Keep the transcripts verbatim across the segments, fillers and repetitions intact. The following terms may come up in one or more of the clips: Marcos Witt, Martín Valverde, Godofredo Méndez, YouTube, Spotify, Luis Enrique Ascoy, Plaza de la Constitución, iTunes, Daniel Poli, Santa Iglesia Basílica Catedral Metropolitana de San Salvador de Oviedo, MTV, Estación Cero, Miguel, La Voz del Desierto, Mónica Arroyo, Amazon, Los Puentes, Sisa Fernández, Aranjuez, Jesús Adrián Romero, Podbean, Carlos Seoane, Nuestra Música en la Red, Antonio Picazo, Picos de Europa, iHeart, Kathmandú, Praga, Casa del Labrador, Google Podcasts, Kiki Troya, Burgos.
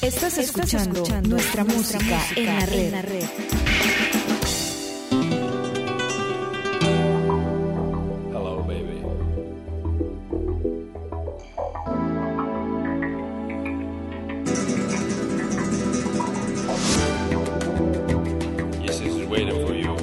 Estás escuchando, escuchando nuestra, nuestra música, música en la red. En la red. Hello, baby. Yes, it's waiting for you.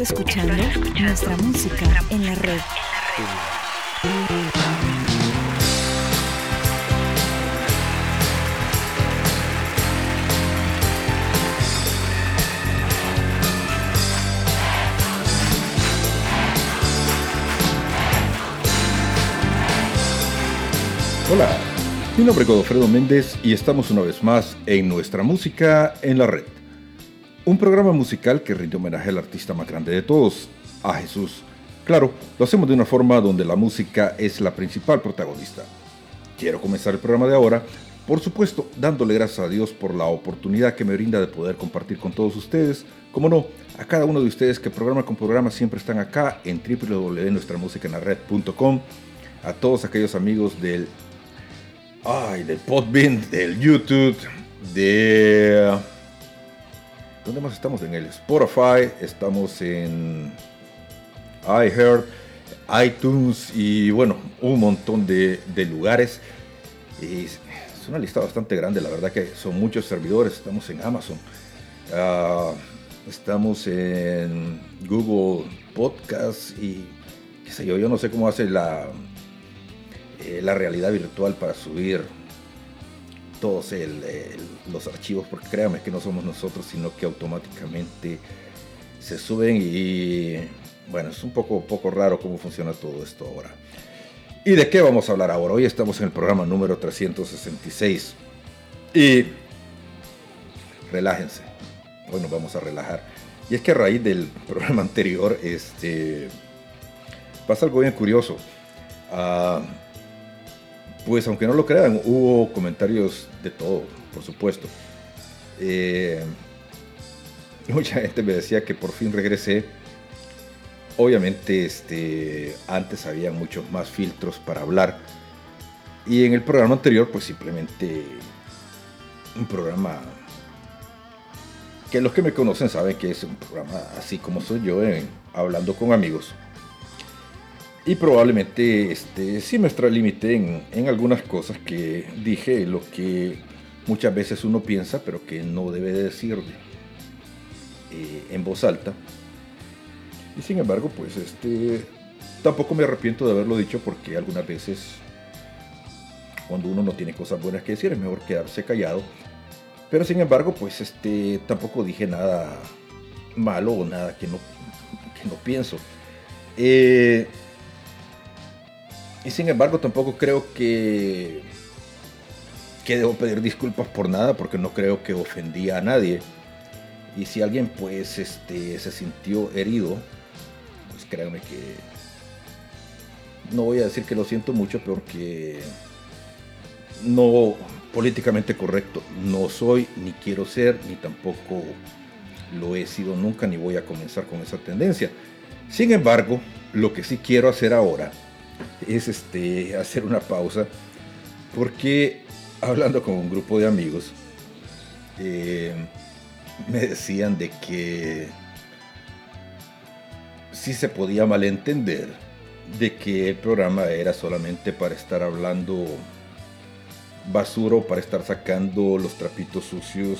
Escuchando nuestra música en la red. Hola, Mi nombre es Godofredo Méndez y estamos una vez más en Nuestra Música en la Red. Un programa musical que rinde homenaje al artista más grande de todos, a Jesús. Claro, lo hacemos de una forma donde la música es la principal protagonista. Quiero comenzar el programa de ahora, por supuesto, dándole gracias a Dios por la oportunidad que me brinda de poder compartir con todos ustedes. Como no, a cada uno de ustedes que programa con programa siempre están acá en doble u doble u doble u punto nuestra música en la red punto com. A todos aquellos amigos del... Ay, del Podbean, del YouTube, de... ¿Dónde más estamos? En el Spotify, estamos en iHeart, iTunes y bueno, un montón de, de lugares. Y es una lista bastante grande, la verdad que son muchos servidores. Estamos en Amazon, uh, estamos en Google Podcasts y qué sé yo, yo no sé cómo hace la... la realidad virtual para subir todos el, el, los archivos, porque créanme que no somos nosotros, sino que automáticamente se suben y bueno, es un poco, poco raro cómo funciona todo esto ahora. ¿Y de qué vamos a hablar ahora? Hoy estamos en el programa número trescientos sesenta y seis y relájense, hoy nos vamos a relajar. Y es que a raíz del programa anterior este, pasa algo bien curioso. Uh, pues aunque no lo crean, hubo comentarios de todo, por supuesto. Eh, mucha gente me decía que por fin regresé. Obviamente este, antes había muchos más filtros para hablar. Y en el programa anterior, pues simplemente un programa que los que me conocen saben que es un programa así como soy yo, eh, hablando con amigos. Y probablemente este, sí me extralimité en, en algunas cosas que dije, lo que muchas veces uno piensa, pero que no debe decir eh, en voz alta. Y sin embargo, pues este, tampoco me arrepiento de haberlo dicho, porque algunas veces, cuando uno no tiene cosas buenas que decir, es mejor quedarse callado. Pero sin embargo, pues este, tampoco dije nada malo o nada que no, que no pienso. Eh... Y sin embargo tampoco creo que, que debo pedir disculpas por nada, porque no creo que ofendí a nadie. Y si alguien pues este, se sintió herido, pues créanme que no voy a decir que lo siento mucho, porque no políticamente correcto no soy, ni quiero ser, ni tampoco lo he sido nunca, ni voy a comenzar con esa tendencia. Sin embargo, lo que sí quiero hacer ahora es este, hacer una pausa, porque hablando con un grupo de amigos eh, me decían de que sí se podía malentender de que el programa era solamente para estar hablando basura o para estar sacando los trapitos sucios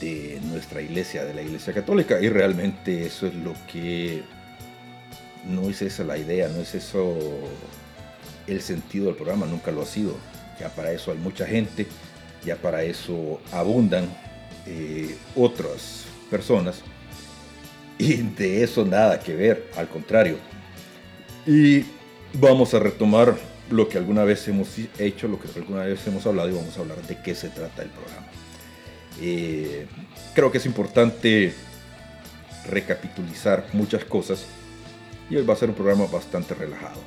de nuestra iglesia, de la iglesia católica, y realmente eso es lo que... No es esa la idea, no es eso el sentido del programa, nunca lo ha sido. Ya para eso hay mucha gente, ya para eso abundan eh, otras personas, y de eso nada que ver, al contrario. Y vamos a retomar lo que alguna vez hemos hecho, lo que alguna vez hemos hablado, y vamos a hablar de qué se trata el programa. Eh, creo que es importante recapitulizar muchas cosas. Y hoy va a ser un programa bastante relajado.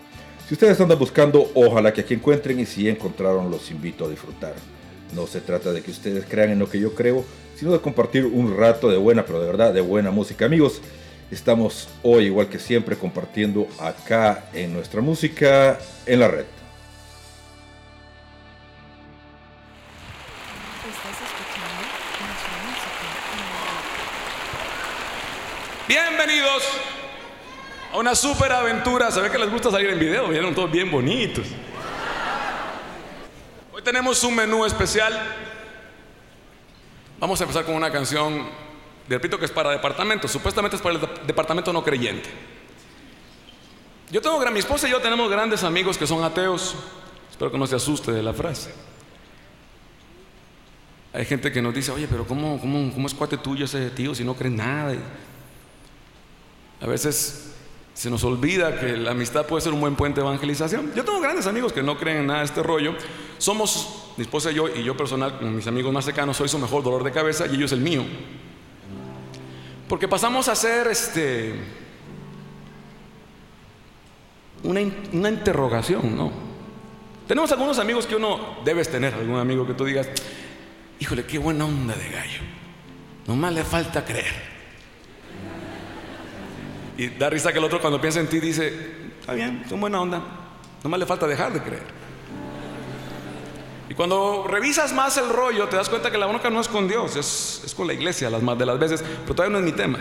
Si ustedes andan buscando, ojalá que aquí encuentren, y si encontraron, los invito a disfrutar. No se trata de que ustedes crean en lo que yo creo, sino de compartir un rato de buena, pero de verdad, de buena música. Amigos, estamos hoy, igual que siempre, compartiendo acá en Nuestra Música en la Red. Bienvenidos a una super aventura. Se ve que les gusta salir en video, vieron todos bien bonitos. Hoy tenemos un menú especial. Vamos a empezar con una canción, repito que es para departamento, supuestamente es para el departamento no creyente. Yo tengo, mi esposa y yo tenemos grandes amigos que son ateos. Espero que no se asuste de la frase. Hay gente que nos dice, oye, pero ¿cómo, cómo, cómo es cuate tuyo ese tío si no cree nada? Y a veces Se nos olvida que la amistad puede ser un buen puente de evangelización. Yo tengo grandes amigos que no creen en nada de este rollo. Somos, mi esposa y yo, y yo personal, mis amigos más cercanos, soy su mejor dolor de cabeza y ellos el mío. Porque pasamos a ser este, una, una interrogación, ¿no? Tenemos algunos amigos que uno, debes tener algún amigo que tú digas, híjole, qué buena onda de gallo. Nomás le falta creer. Y da risa que el otro cuando piensa en ti dice, está bien, es una buena onda, nomás le falta dejar de creer. Y cuando revisas más el rollo te das cuenta que la bronca no es con Dios, es, es con la iglesia las más de las veces, pero todavía no es mi tema.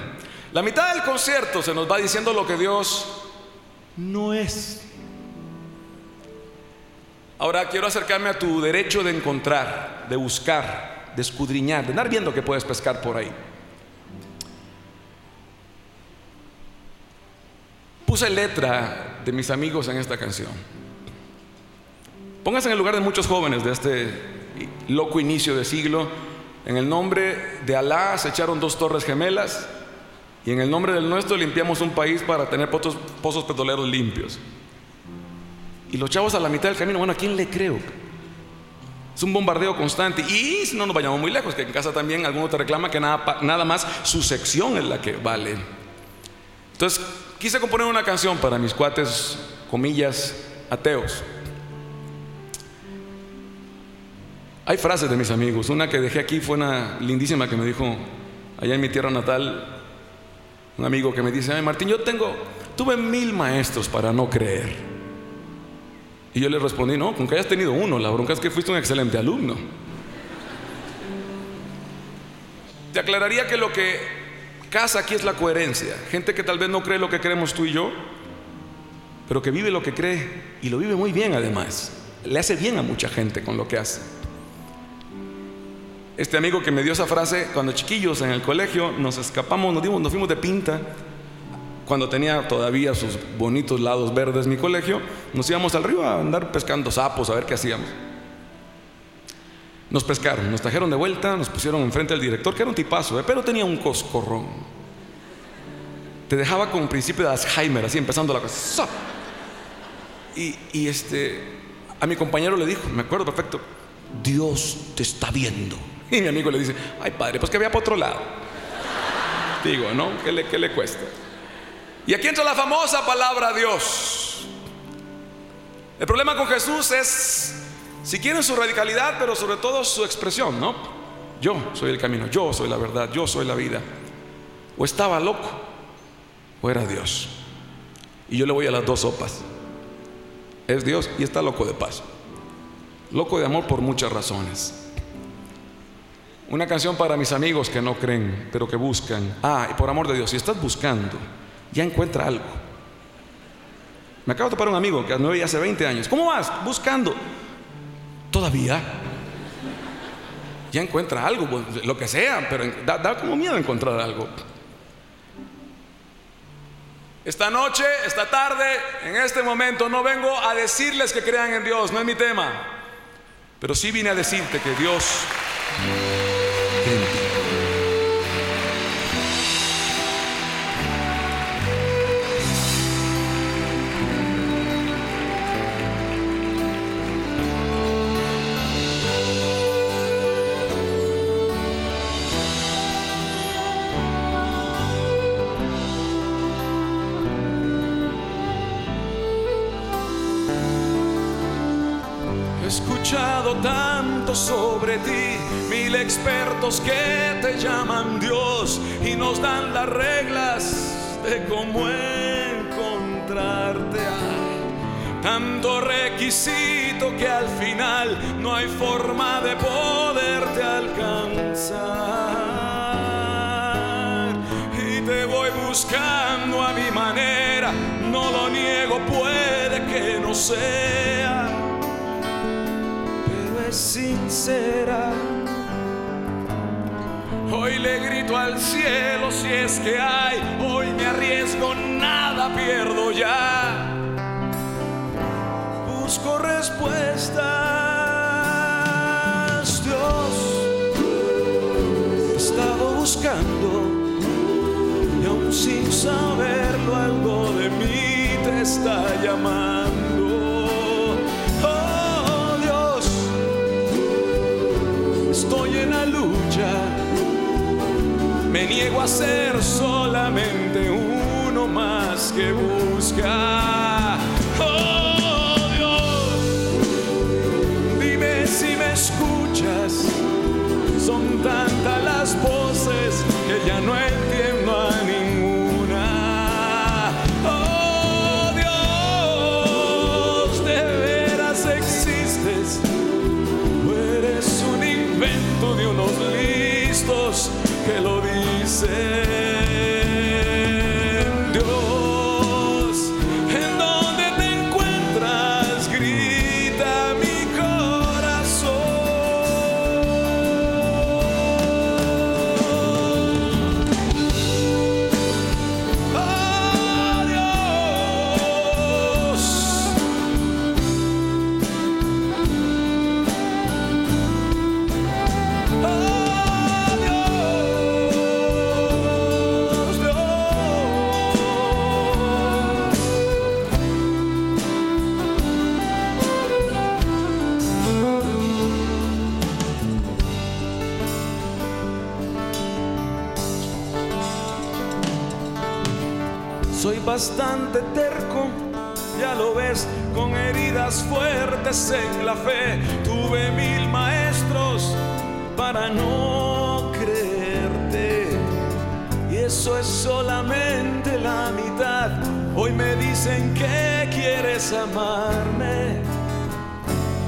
La mitad del concierto se nos va diciendo lo que Dios no es. Ahora quiero acercarme a tu derecho de encontrar, de buscar, de escudriñar, de andar viendo que puedes pescar por ahí. Puse letra de mis amigos en esta canción. Pónganse en el lugar de muchos jóvenes de este loco inicio de siglo. En el nombre de Alá se echaron dos torres gemelas y en el nombre del nuestro limpiamos un país para tener pozos, pozos petroleros limpios. Y los chavos a la mitad del camino, bueno, ¿a quién le creo? Es un bombardeo constante. Y si no nos vayamos muy lejos, que en casa también alguno te reclama que nada, nada más su sección es la que vale. Entonces quise componer una canción para mis cuates, comillas, ateos. Hay frases de mis amigos. Una que dejé aquí fue una lindísima que me dijo allá en mi tierra natal un amigo que me dice, ay Martín, yo tengo, tuve mil maestros para no creer. Y yo le respondí, no, con que hayas tenido uno, la bronca es que fuiste un excelente alumno. Te aclararía que lo que casa aquí es la coherencia. Gente que tal vez no cree lo que creemos tú y yo, pero que vive lo que cree y lo vive muy bien además. Le hace bien a mucha gente con lo que hace. Este amigo que me dio esa frase, cuando chiquillos en el colegio nos escapamos, nos, dimos, nos fuimos de pinta. Cuando tenía todavía sus bonitos lados verdes mi colegio, nos íbamos al río a andar pescando sapos, a ver qué hacíamos. Nos pescaron, nos trajeron de vuelta, nos pusieron enfrente al director, que era un tipazo, ¿eh? Pero tenía un coscorrón. Te dejaba con principio de Alzheimer, así empezando la cosa. Y, y este, a mi compañero le dijo, me acuerdo perfecto, Dios te está viendo. Y mi amigo le dice, ay padre, pues que vea para otro lado. Digo, ¿no? ¿Qué le, qué le cuesta? Y aquí entra la famosa palabra Dios. El problema con Jesús es, si quieren, su radicalidad, pero sobre todo su expresión, ¿no? Yo soy el camino, yo soy la verdad, yo soy la vida. O estaba loco, o era Dios. Y yo le voy a las dos sopas. Es Dios y está loco de paz. Loco de amor por muchas razones. Una canción para mis amigos que no creen, pero que buscan. Ah, y por amor de Dios, si estás buscando, ya encuentra algo. Me acabo de topar un amigo que no veía hace veinte años. ¿Cómo vas? Buscando. Todavía ya encuentra algo, lo que sea, pero da, da como miedo encontrar algo. Esta noche, esta tarde, en este momento no vengo a decirles que crean en Dios, no es mi tema, pero sí vine a decirte que Dios cree en ti. Tanto sobre ti, mil expertos que te llaman Dios y nos dan las reglas de cómo encontrarte. Hay tanto requisito que al final no hay forma de poderte alcanzar. Y te voy buscando a mi manera, no lo niego, puede que no sea sincera. Hoy le grito al cielo si es que hay, hoy me arriesgo, nada pierdo ya. Busco respuestas, Dios. He estado buscando y aún sin saberlo algo de mí. está llamando. Oh Dios, estoy en la lucha, me niego a ser solamente uno más que busca. Oh Dios, dime si me escuchas, son tantas las voces que ya no entiendo a ninguna. Oh Dios, de veras existes, tú eres un invento de unos listos que lo dicen. Dios, en donde te encuentras, grita mi corazón. Oh Dios, oh, bastante terco, ya lo ves, con heridas fuertes en la fe. Tuve mil maestros para no creerte, y eso es solamente la mitad. Hoy me dicen que quieres amarme,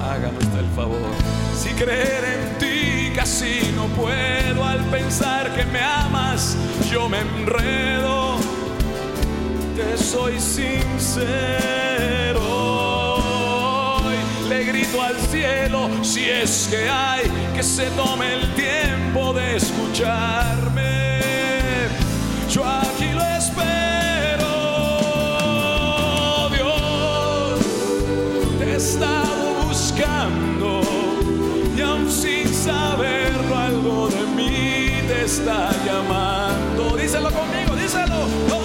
hágame usted el favor. Si creer en ti casi no puedo, al pensar que me amas yo me enredo. Te soy sincero, hoy le grito al cielo, si es que hay, que se tome el tiempo de escucharme. Yo aquí lo espero. Dios, te he estado buscando, y aún sin saberlo, algo de mí te está llamando. Díselo conmigo, díselo. Oh,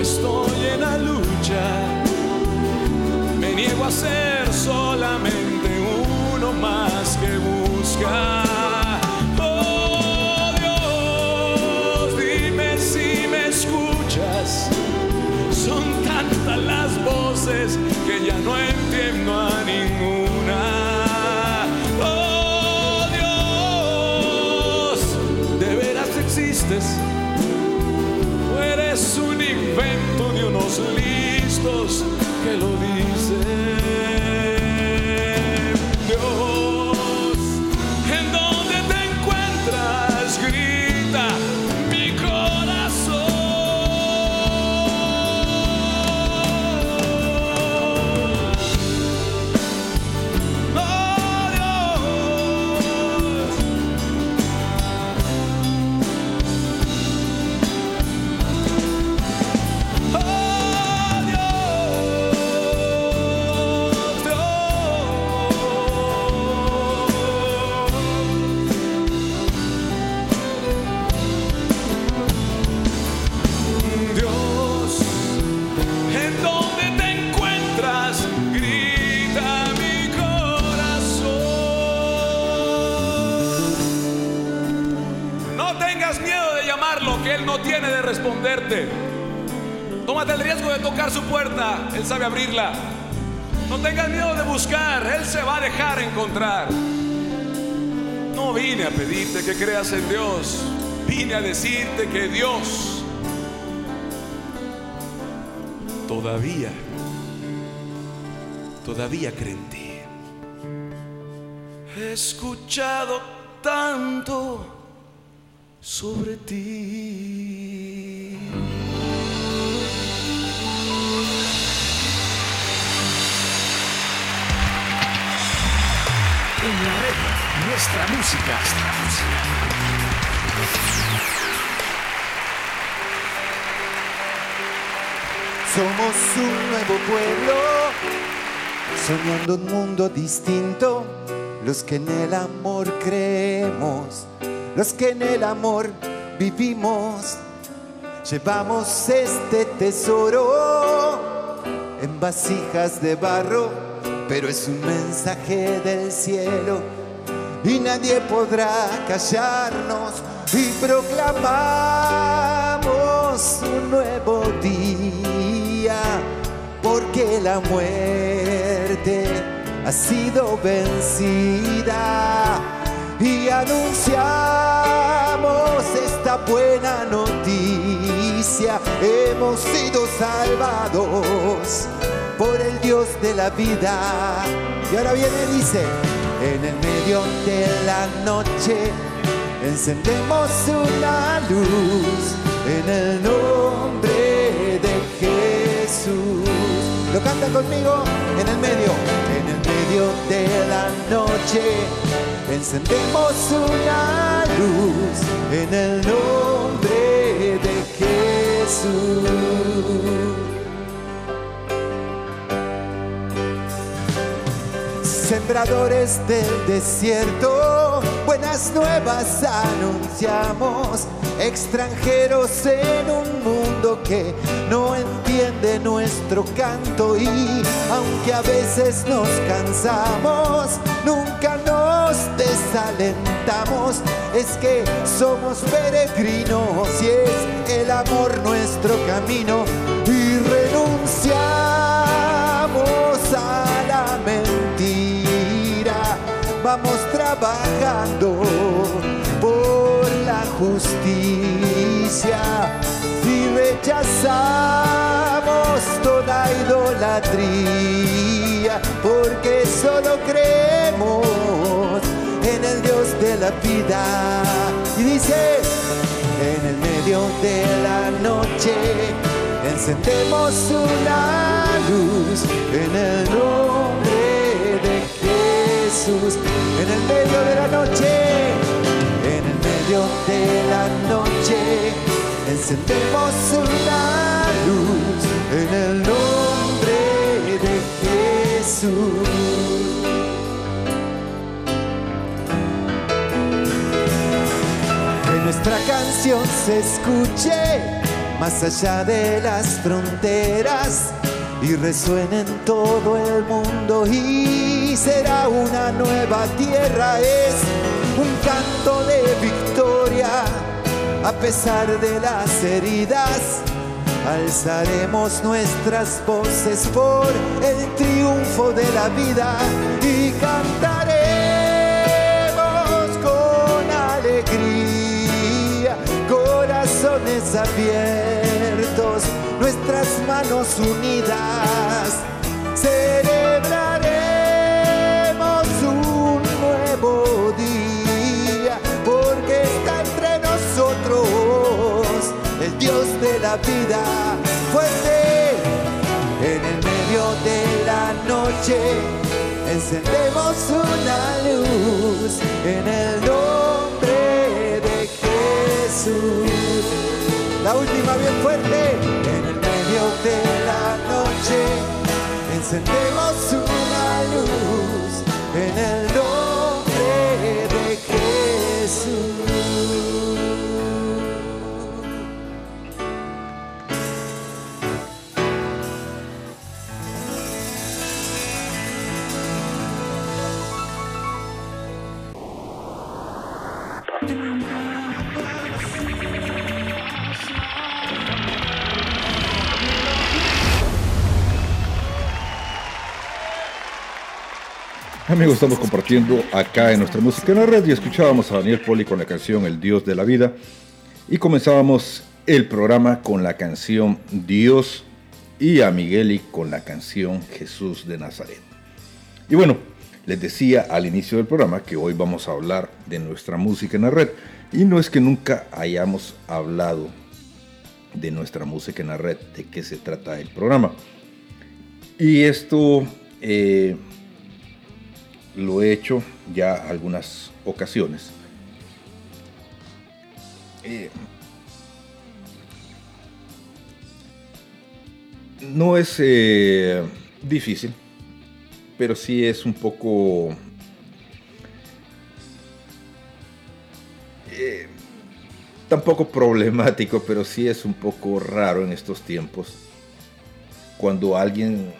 estoy en la lucha, me niego a ser solamente uno más que busca. Oh Dios, dime si me escuchas, son tantas las voces que ya no entiendo a ninguna. Oh Dios, de veras existes, es un invento de unos listos que lo dicen. Dios, en donde te encuentras, grita mi corazón. Oh Dios. Tiene de responderte. Tómate el riesgo de tocar su puerta, él sabe abrirla. No tengas miedo de buscar, él se va a dejar encontrar. No vine a pedirte que creas en Dios, vine a decirte que Dios todavía, todavía cree en ti. He escuchado tanto sobre ti. En la red, nuestra música. Somos un nuevo pueblo, soñando un mundo distinto, los que en el amor creemos, los que en el amor vivimos. Llevamos este tesoro en vasijas de barro, pero es un mensaje del cielo y nadie podrá callarnos, y proclamamos un nuevo día, porque la muerte ha sido vencida, y anunciamos esta buena noticia, hemos sido salvados por el Dios de la vida. Y ahora viene, dice, en el medio de la noche encendemos una luz en el nombre de Jesús. Lo canta conmigo, en el medio, en el medio de la noche encendemos una luz en el nombre de Jesús. Sembradores del desierto, buenas nuevas anunciamos, extranjeros en un mundo que no entiende nuestro canto, y aunque a veces nos cansamos, nunca nos desalentamos, es que somos peregrinos y es el amor nuestro camino, y renunciamos a la mentira, vamos trabajando por la justicia y rechazamos toda idolatría, porque solo creemos en el Dios de la vida. Y dice, en el medio de la noche encendemos una luz en el nombre de Jesús. En el medio de la noche, de la noche encendemos una luz en el nombre de Jesús. Que nuestra canción se escuche más allá de las fronteras y resuene en todo el mundo, y será una nueva tierra, es un canto de victoria, a pesar de las heridas, alzaremos nuestras voces por el triunfo de la vida, y cantaremos con alegría, corazones abiertos, nuestras manos unidas, celebraremos un nuevo día, el Dios de la vida. Fuerte, en el medio de la noche encendemos una luz en el nombre de Jesús. La última, bien fuerte, en el medio de la noche encendemos una luz en el nombre de Jesús. Amigos, estamos compartiendo acá en Nuestra Música en la Red, y escuchábamos a Daniel Poli con la canción El Dios de la Vida, y comenzábamos el programa con la canción Dios, y a Miguel con la canción Jesús de Nazaret. Y bueno, les decía al inicio del programa que hoy vamos a hablar de Nuestra Música en la Red, y no es que nunca hayamos hablado de Nuestra Música en la Red, de qué se trata el programa. Y esto... Eh, lo he hecho ya algunas ocasiones. Eh, no es eh, difícil, pero sí es un poco eh, tampoco problemático, pero sí es un poco raro en estos tiempos cuando alguien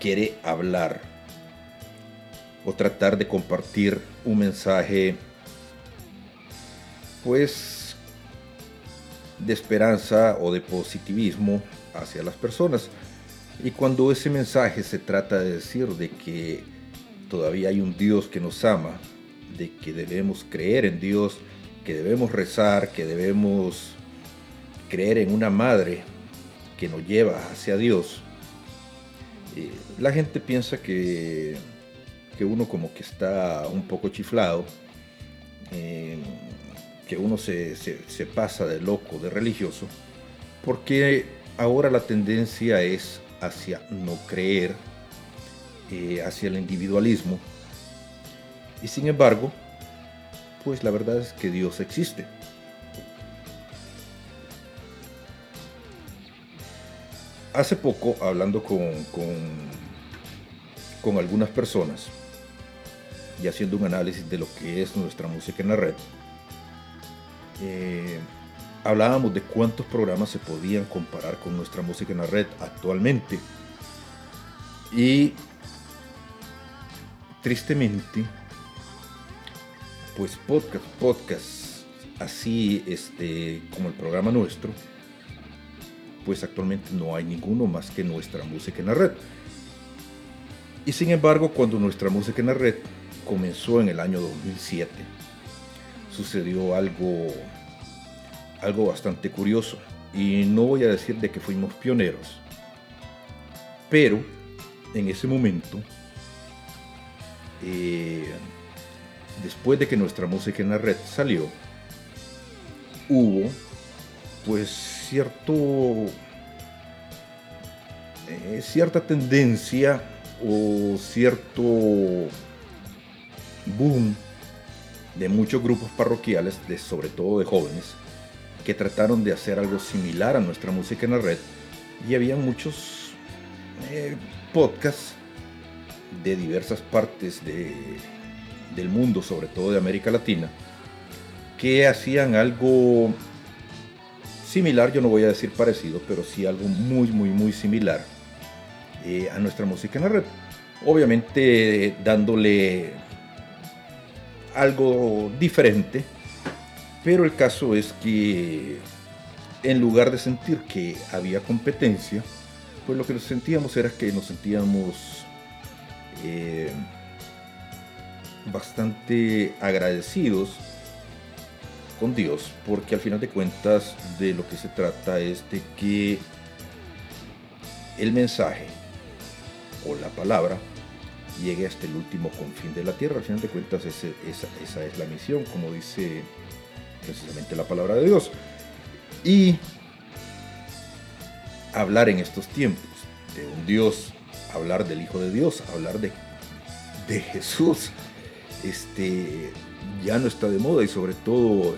quiere hablar o tratar de compartir un mensaje, pues, de esperanza o de positivismo hacia las personas. Y cuando ese mensaje se trata de decir de que todavía hay un Dios que nos ama, de que debemos creer en Dios, que debemos rezar, que debemos creer en una madre que nos lleva hacia Dios, eh, la gente piensa que, que uno como que está un poco chiflado, eh, que uno se, se, se pasa de loco, de religioso, porque ahora la tendencia es hacia no creer, eh, hacia el individualismo. Y sin embargo, pues la verdad es que Dios existe. Hace poco, hablando con, con, con algunas personas y haciendo un análisis de lo que es nuestra música en la red, eh, hablábamos de cuántos programas se podían comparar con nuestra música en la red actualmente. Y tristemente, pues podcast, podcast así este, como el programa nuestro, pues actualmente no hay ninguno más que nuestra música en la red. Y sin embargo, cuando nuestra música en la red comenzó en el año dos mil siete, sucedió algo... algo bastante curioso, y no voy a decir de que fuimos pioneros, pero en ese momento, eh, después de que nuestra música en la red salió, hubo pues cierto eh, cierta tendencia o cierto boom de muchos grupos parroquiales, de, sobre todo de jóvenes, que trataron de hacer algo similar a nuestra música en la red, y había muchos eh, podcasts de diversas partes de, del mundo, sobre todo de América Latina, que hacían algo similar, yo no voy a decir parecido, pero sí algo muy muy muy similar eh, a nuestra música en la red, obviamente eh, dándole algo diferente. Pero el caso es que en lugar de sentir que había competencia, pues lo que nos sentíamos era que nos sentíamos eh, bastante agradecidos con Dios, porque al final de cuentas de lo que se trata es de que el mensaje o la palabra llegue hasta el último confín de la tierra. Al final de cuentas ese, esa, esa es la misión, como dice precisamente la palabra de Dios. Y hablar en estos tiempos de un Dios, hablar del Hijo de Dios, hablar de, de Jesús, este, ya no está de moda. Y sobre todo,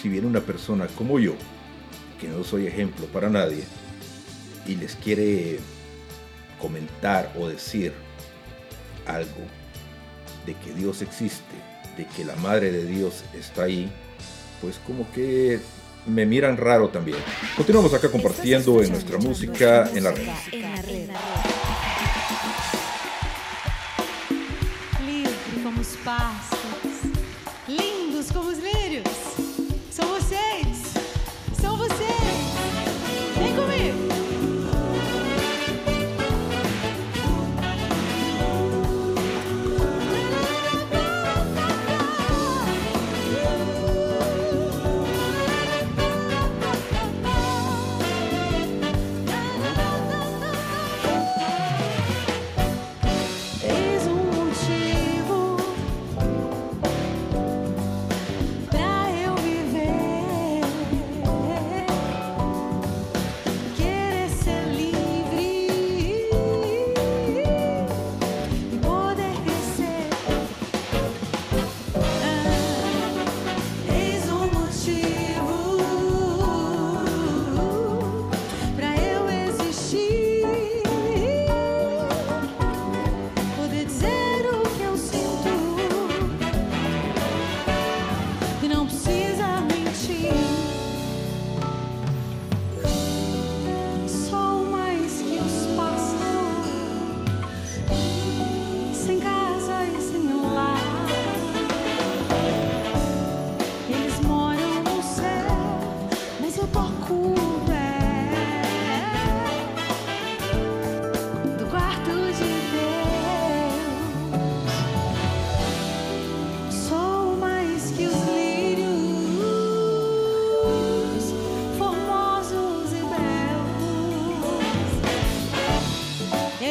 si viene una persona como yo, que no soy ejemplo para nadie, y les quiere comentar o decir algo de que Dios existe, de que la madre de Dios está ahí, pues como que me miran raro también. Continuamos acá compartiendo en nuestra música en la red. Livre como os pássaros, lindos como os lírios. São vocês, são vocês. Vem comigo.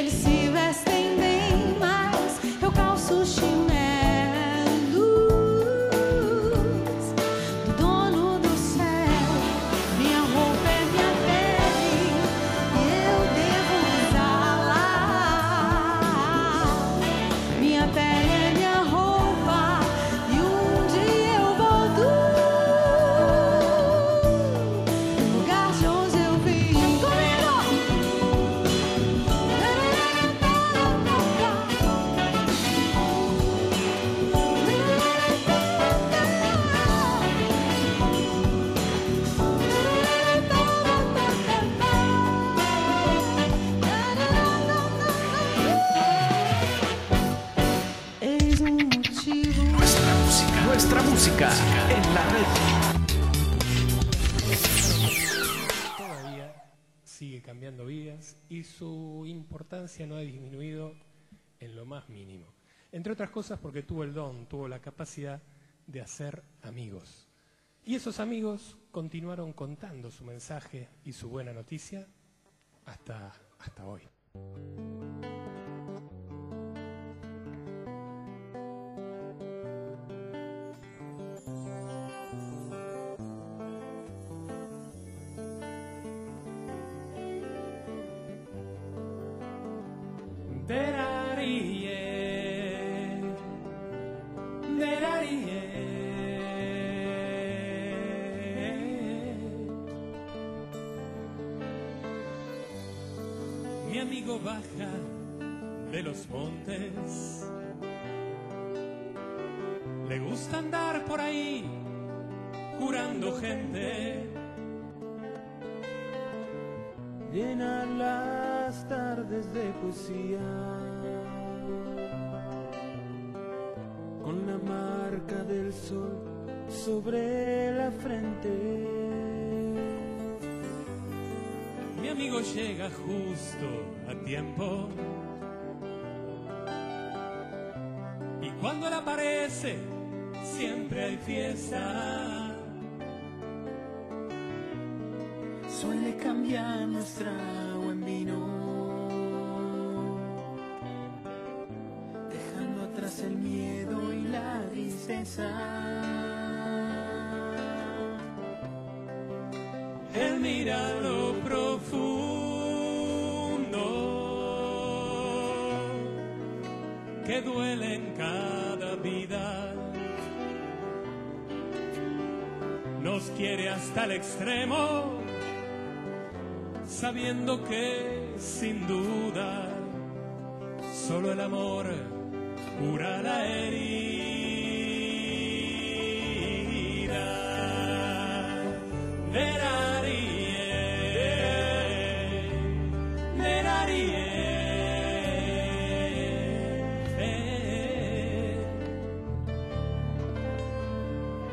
eles se vestem bem, mas eu calço chinelos do dono do céu. Minha roupa é minha pele e eu devo usá-la. Minha pele é minha roupa e um dia eu volto do lugar de onde eu vim. Eis um motivo. Nuestra música, nuestra música en la red. Todavía sigue cambiando vidas y su importancia no ha disminuido en lo más mínimo. Entre otras cosas porque tuvo el don, tuvo la capacidad de hacer amigos. Y esos amigos continuaron contando su mensaje y su buena noticia hasta, hasta hoy. Derarie, derarie. Mi amigo baja de los montes, le gusta andar por ahí curando gente, llena las tardes de poesía con la marca del sol sobre la frente. Mi amigo llega justo a tiempo y cuando él aparece siempre hay fiesta. Suele cambiar nuestra agua en vino, el miedo y la tristeza. Él mira lo profundo que duele en cada vida. Nos quiere hasta el extremo, sabiendo que sin duda solo el amor cura la herida. Derarie, derarie.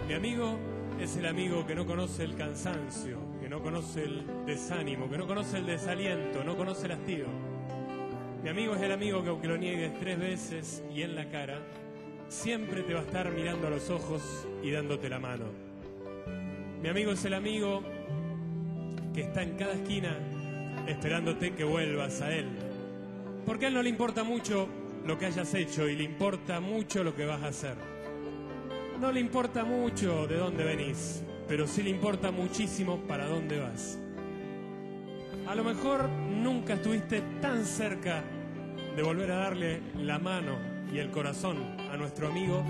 Mi amigo es el amigo que no conoce el cansancio, que no conoce el desánimo, que no conoce el desaliento, no conoce el hastío. Mi amigo es el amigo que aunque lo niegues tres veces y en la cara, siempre te va a estar mirando a los ojos y dándote la mano. Mi amigo es el amigo que está en cada esquina esperándote que vuelvas a él. Porque a él no le importa mucho lo que hayas hecho y le importa mucho lo que vas a hacer. No le importa mucho de dónde venís, pero sí le importa muchísimo para dónde vas. A lo mejor nunca estuviste tan cerca de volver a darle la mano y el corazón a nuestro amigo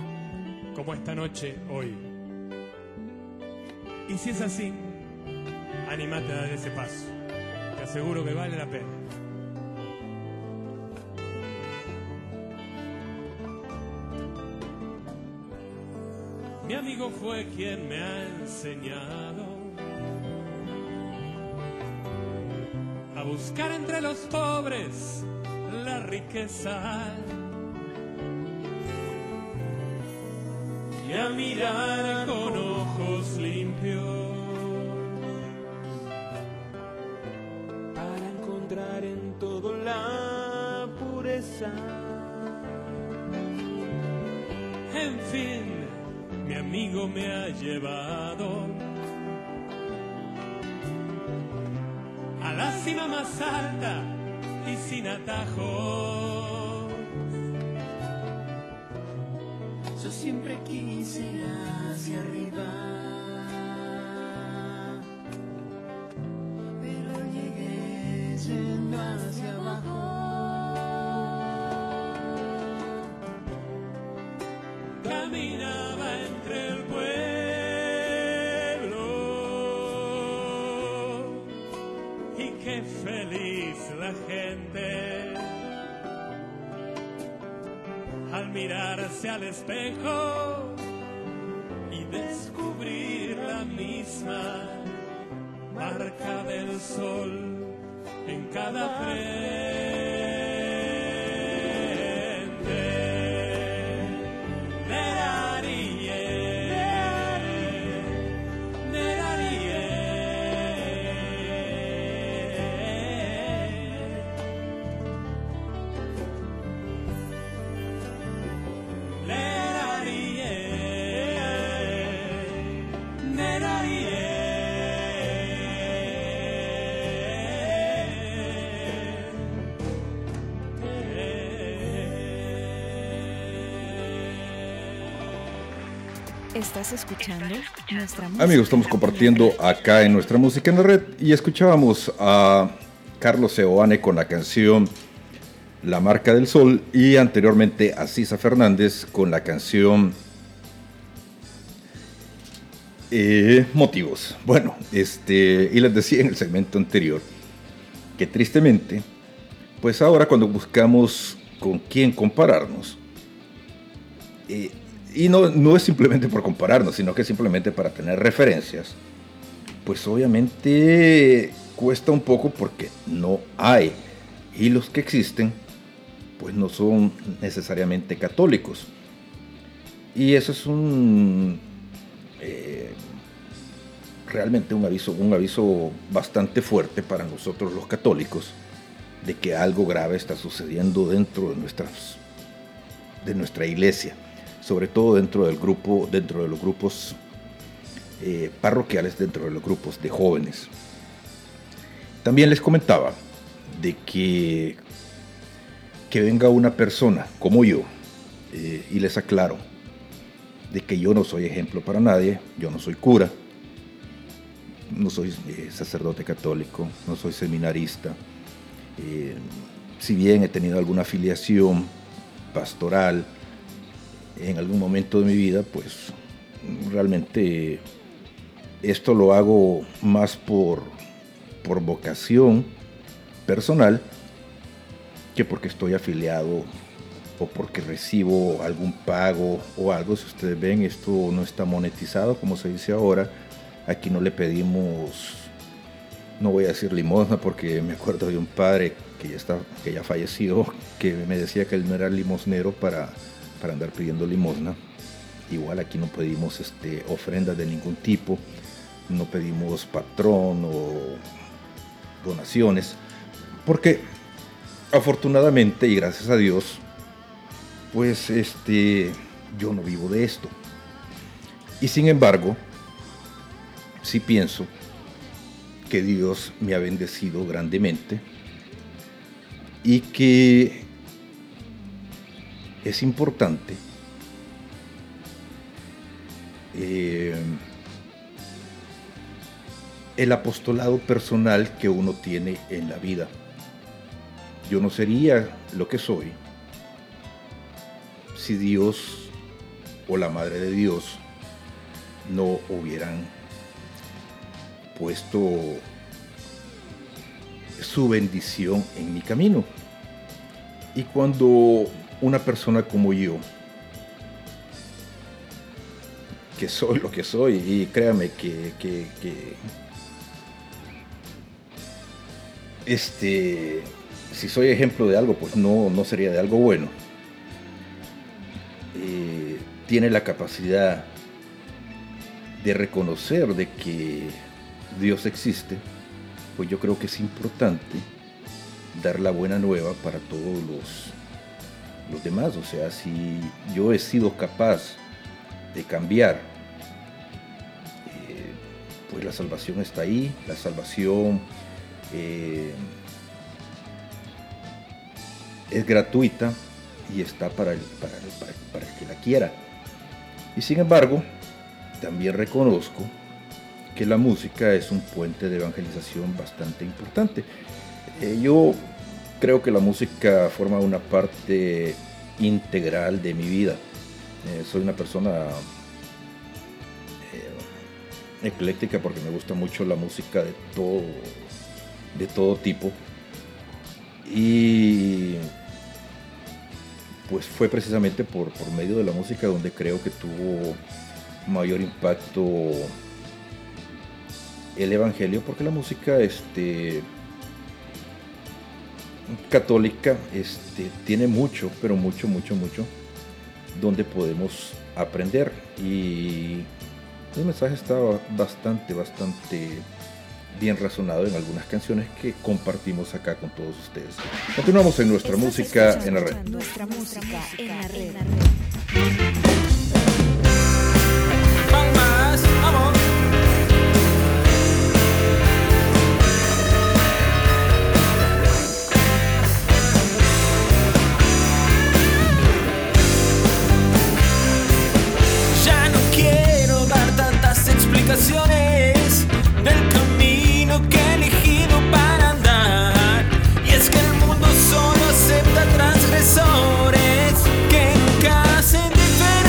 como esta noche hoy. Y si es así, anímate a dar ese paso. Te aseguro que vale la pena. Mi amigo fue quien me ha enseñado a buscar entre los pobres la riqueza y a mirar con ojos limpios para encontrar en todo la pureza. En fin, mi amigo me ha llevado a la cima más alta y sin atajos. Yo siempre quise ir hacia arriba, pero llegué yendo hacia abajo. Caminaba entre el pueblo feliz la gente al mirarse al espejo y descubrir la misma marca del sol en cada frente. ¿Estás escuchando Nuestra Música? Amigos, estamos compartiendo acá en Nuestra Música en la Red y escuchábamos a Carlos Seoane con la canción La Marca del Sol y anteriormente a Sisa Fernández con la canción eh, Motivos. Bueno, este y les decía en el segmento anterior que tristemente, pues ahora cuando buscamos con quién compararnos, eh, y no, no es simplemente por compararnos, sino que simplemente para tener referencias, pues obviamente cuesta un poco porque no hay. Y los que existen, pues no son necesariamente católicos. Y eso es un eh, realmente un aviso, un aviso bastante fuerte para nosotros los católicos de que algo grave está sucediendo dentro de, nuestras, de nuestra iglesia. Sobre todo dentro del grupo, dentro de los grupos eh, parroquiales, dentro de los grupos de jóvenes. También les comentaba de que, que venga una persona como yo, eh, y les aclaro de que yo no soy ejemplo para nadie, yo no soy cura, no soy eh, sacerdote católico, no soy seminarista, eh, si bien he tenido alguna afiliación pastoral, en algún momento de mi vida, pues realmente esto lo hago más por, por vocación personal que porque estoy afiliado o porque recibo algún pago o algo. Si ustedes ven, esto no está monetizado, como se dice ahora. Aquí no le pedimos, no voy a decir limosna, porque me acuerdo de un padre que ya está, que ya falleció, que me decía que él no era limosnero para... para andar pidiendo limosna. Igual aquí no pedimos este, ofrendas de ningún tipo, no pedimos patrón o donaciones, porque afortunadamente y gracias a Dios, pues este, yo no vivo de esto. Y sin embargo, sí pienso que Dios me ha bendecido grandemente y que es importante eh, el apostolado personal que uno tiene en la vida. Yo no sería lo que soy si Dios o la Madre de Dios no hubieran puesto su bendición en mi camino. Y cuando una persona como yo, que soy lo que soy, y créame que, que, que este, si soy ejemplo de algo, pues no, no sería de algo bueno, eh, tiene la capacidad de reconocer de que Dios existe, pues yo creo que es importante dar la buena nueva para todos los los demás. O sea, si yo he sido capaz de cambiar, eh, pues la salvación está ahí, la salvación eh, es gratuita y está para el, para, el, para, el, para el que la quiera. Y sin embargo, también reconozco que la música es un puente de evangelización bastante importante. Eh, yo creo que la música forma una parte integral de mi vida. Eh, soy una persona eh, ecléctica porque me gusta mucho la música de todo, de todo tipo. Y pues fue precisamente por, por medio de la música donde creo que tuvo mayor impacto el evangelio, porque la música este, católica este, tiene mucho, pero mucho, mucho, mucho donde podemos aprender, y el mensaje estaba bastante, bastante bien razonado en algunas canciones que compartimos acá con todos ustedes. Continuamos en Nuestra Música en la Red. Nuestra Música en la Red. Palmas, vamos. Ya no quiero dar tantas explicaciones del camino que he elegido para andar, y es que el mundo solo acepta transgresores que nunca hacen diferencia.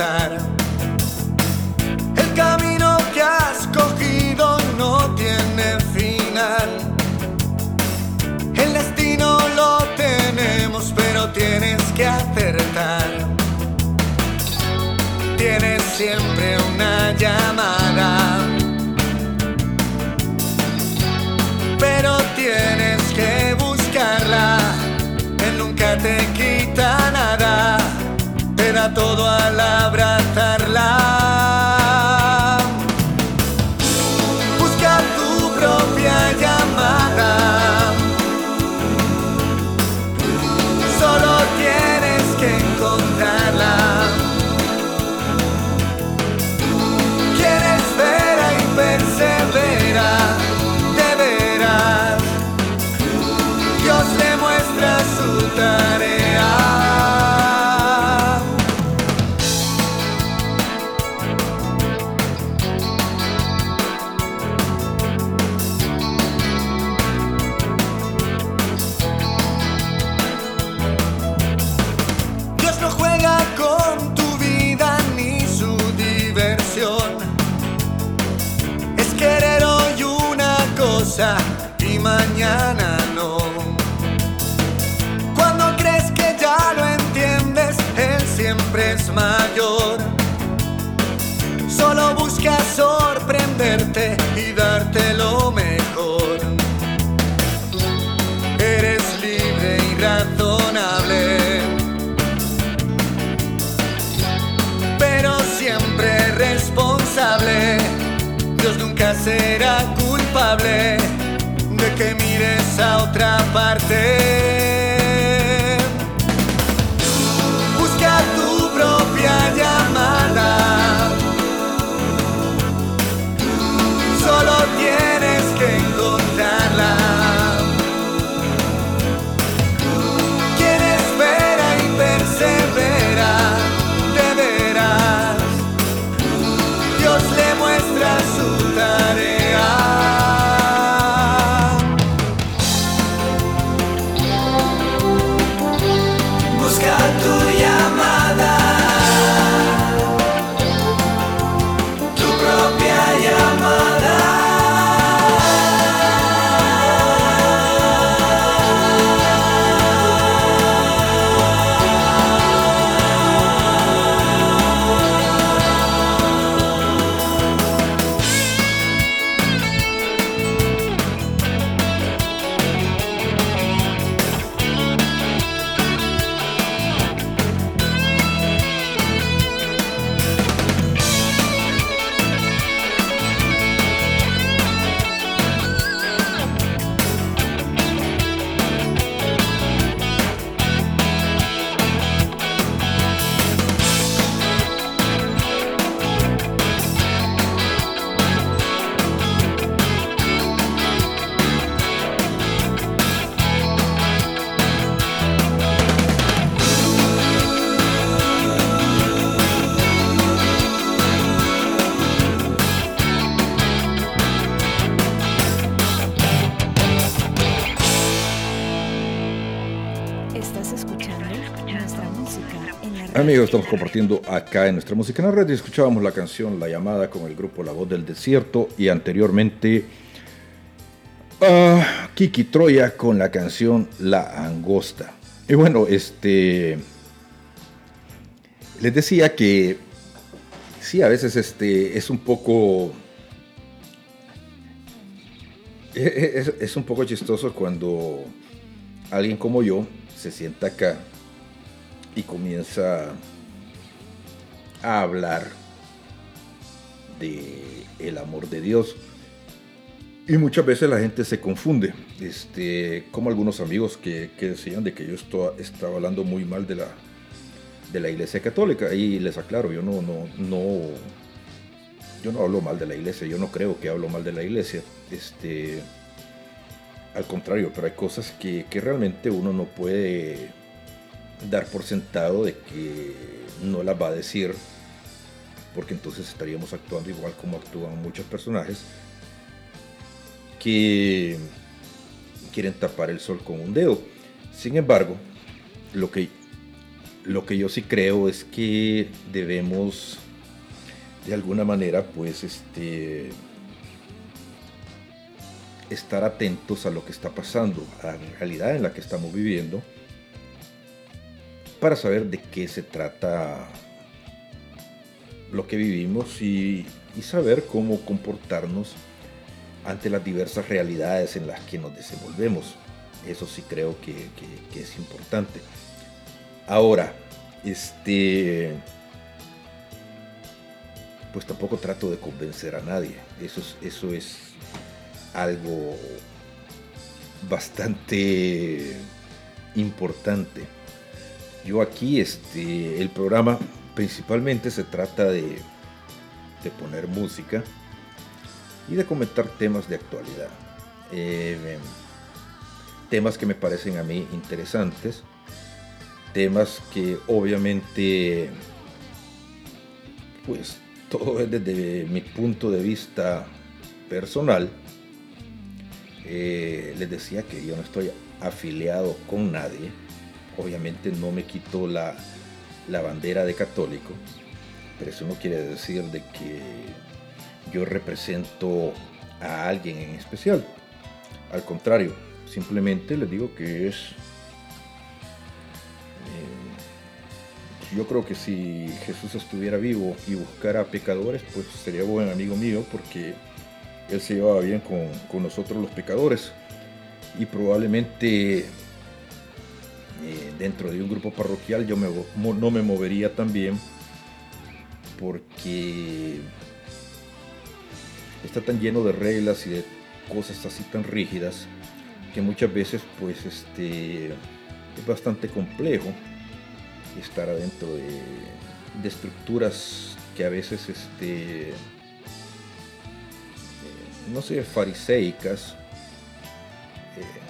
pensar. El camino que has cogido no tiene final. El destino lo tenemos, pero tienes que acertar. Tienes siempre una llamada, pero tienes que buscarla. Él nunca te quita nada, te da todo al abrazarla. Busca tu propia llamada, solo tienes que encontrarla. Quien espera y persevera, de veras, Dios le muestra su tarea. Y mañana no. Cuando crees que ya lo entiendes, él siempre es mayor. Solo busca sorprenderte y darte lo mejor. Eres libre y razonable, pero siempre responsable. Dios nunca será culpable de que mires a otra parte. Busca tu propia llamada, solo tienes que encontrarla. Quien espera y persevera, de veras, Dios le muestra su tarea. Amigos, estamos compartiendo acá en Nuestra Música en la Red. Escuchábamos la canción La Llamada con el grupo La Voz del Desierto y anteriormente uh, Kiki Troya con la canción La Angosta. Y bueno, este les decía que sí, a veces este es un poco es, es un poco chistoso cuando alguien como yo se sienta acá y comienza a hablar de el amor de Dios. Y muchas veces la gente se confunde. Este, como algunos amigos que, que decían de que yo esto, estaba hablando muy mal de la, de la Iglesia Católica. Y les aclaro, yo no, no, no, yo no hablo mal de la Iglesia. Yo no creo que hablo mal de la Iglesia. Este, al contrario, pero hay cosas que, que realmente uno no puede dar por sentado de que no las va a decir, porque entonces estaríamos actuando igual como actúan muchos personajes que quieren tapar el sol con un dedo. Sin embargo, lo que lo que yo sí creo es que debemos de alguna manera pues este estar atentos a lo que está pasando, a la realidad en la que estamos viviendo, para saber de qué se trata lo que vivimos y, y saber cómo comportarnos ante las diversas realidades en las que nos desenvolvemos. Eso sí creo que, que, que es importante. Ahora, este, pues tampoco trato de convencer a nadie. Eso es, eso es algo bastante importante. Yo aquí, este, el programa principalmente se trata de, de poner música y de comentar temas de actualidad. Eh, temas que me parecen a mí interesantes, temas que obviamente, pues todo es desde mi punto de vista personal. Eh, les decía que yo no estoy afiliado con nadie, obviamente no me quito la, la bandera de católico, pero eso no quiere decir de que yo represento a alguien en especial, al contrario, simplemente les digo que es, eh, yo creo que si Jesús estuviera vivo y buscara pecadores, pues sería buen amigo mío, porque él se llevaba bien con, con nosotros los pecadores, y probablemente eh, dentro de un grupo parroquial yo me, no me movería también, porque está tan lleno de reglas y de cosas así tan rígidas que muchas veces pues este es bastante complejo estar adentro de, de estructuras que a veces este no sé, fariseicas. Eh,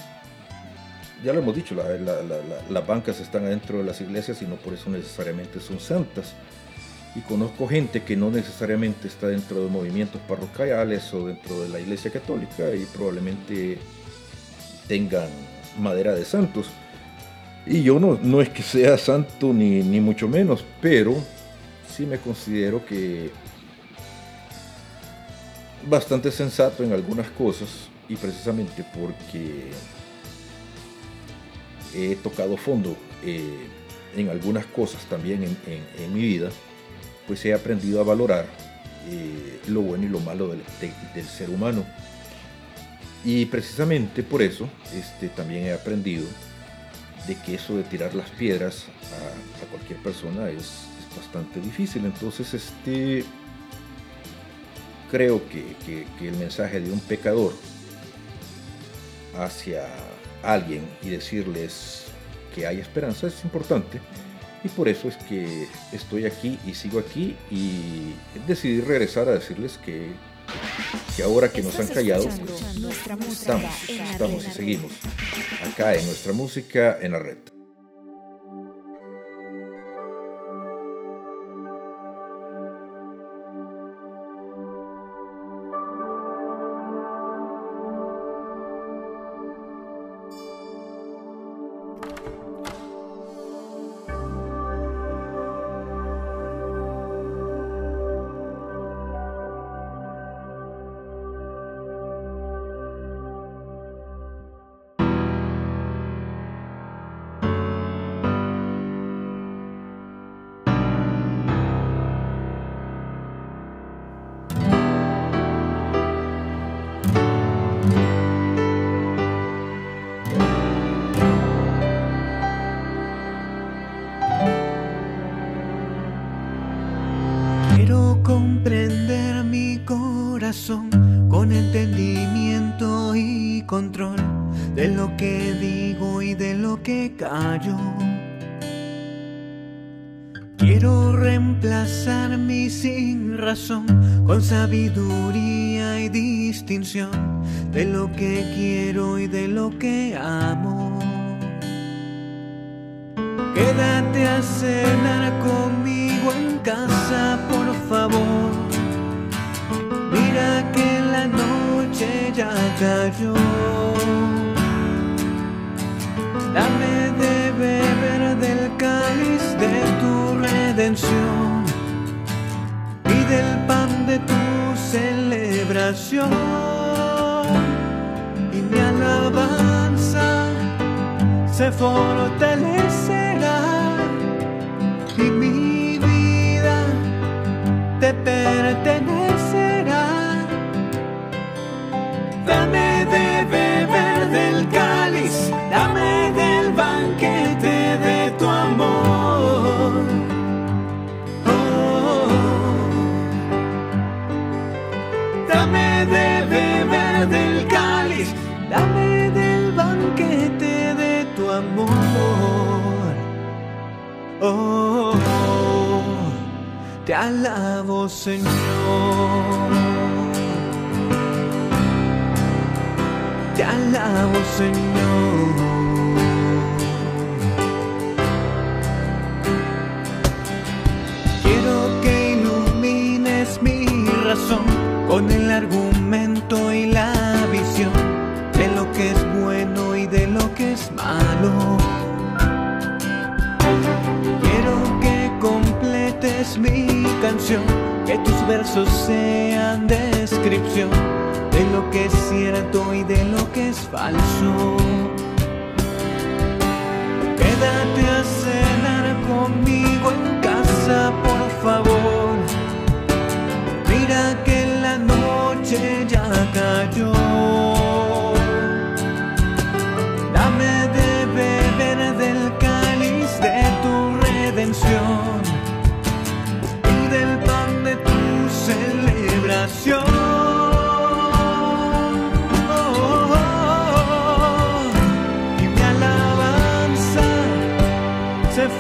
ya lo hemos dicho, la, la, la, las bancas están adentro de las iglesias y no por eso necesariamente son santas. Y conozco gente que no necesariamente está dentro de movimientos parroquiales o dentro de la Iglesia Católica y probablemente tengan madera de santos. Y yo no, no es que sea santo ni, ni mucho menos, pero sí me considero que bastante sensato en algunas cosas, y precisamente porque he tocado fondo eh, en algunas cosas también en, en, en mi vida, pues he aprendido a valorar eh, lo bueno y lo malo del, de, del ser humano, y precisamente por eso este, también he aprendido de que eso de tirar las piedras a, a cualquier persona es, es bastante difícil. Entonces este creo que, que, que el mensaje de un pecador hacia alguien y decirles que hay esperanza es importante. Y por eso es que estoy aquí y sigo aquí, y decidí regresar a decirles que, que ahora que nos han callado, pues estamos, estamos y seguimos acá en Nuestra Música en la Red. Con entendimiento y control de lo que digo y de lo que callo. Quiero reemplazar mi sin razón con sabiduría y distinción de lo que quiero y de lo que amo. Quédate a cenar conmigo en casa, por favor. Mira que la noche ya cayó. Dame de beber del cáliz de redención y del pan de tu celebración. Y mi alabanza se fortalecerá y mi vida te pertenecerá. Dame de beber del cáliz, dame del banquete de tu amor. Oh, oh, oh. Dame de beber del cáliz, dame del banquete de tu amor. Oh, oh, oh. Te alabo, Señor. Te alabo, Señor. Quiero que ilumines mi razón con el argumento y la visión de lo que es bueno y de lo que es malo. Quiero que completes mi canción, que tus versos sean descripción de lo que es cierto y de lo que es falso. Quédate a cenar conmigo en casa, por favor. Mira que la noche ya cayó. Dame de beber del cáliz de tu redención y del pan de tu celebración.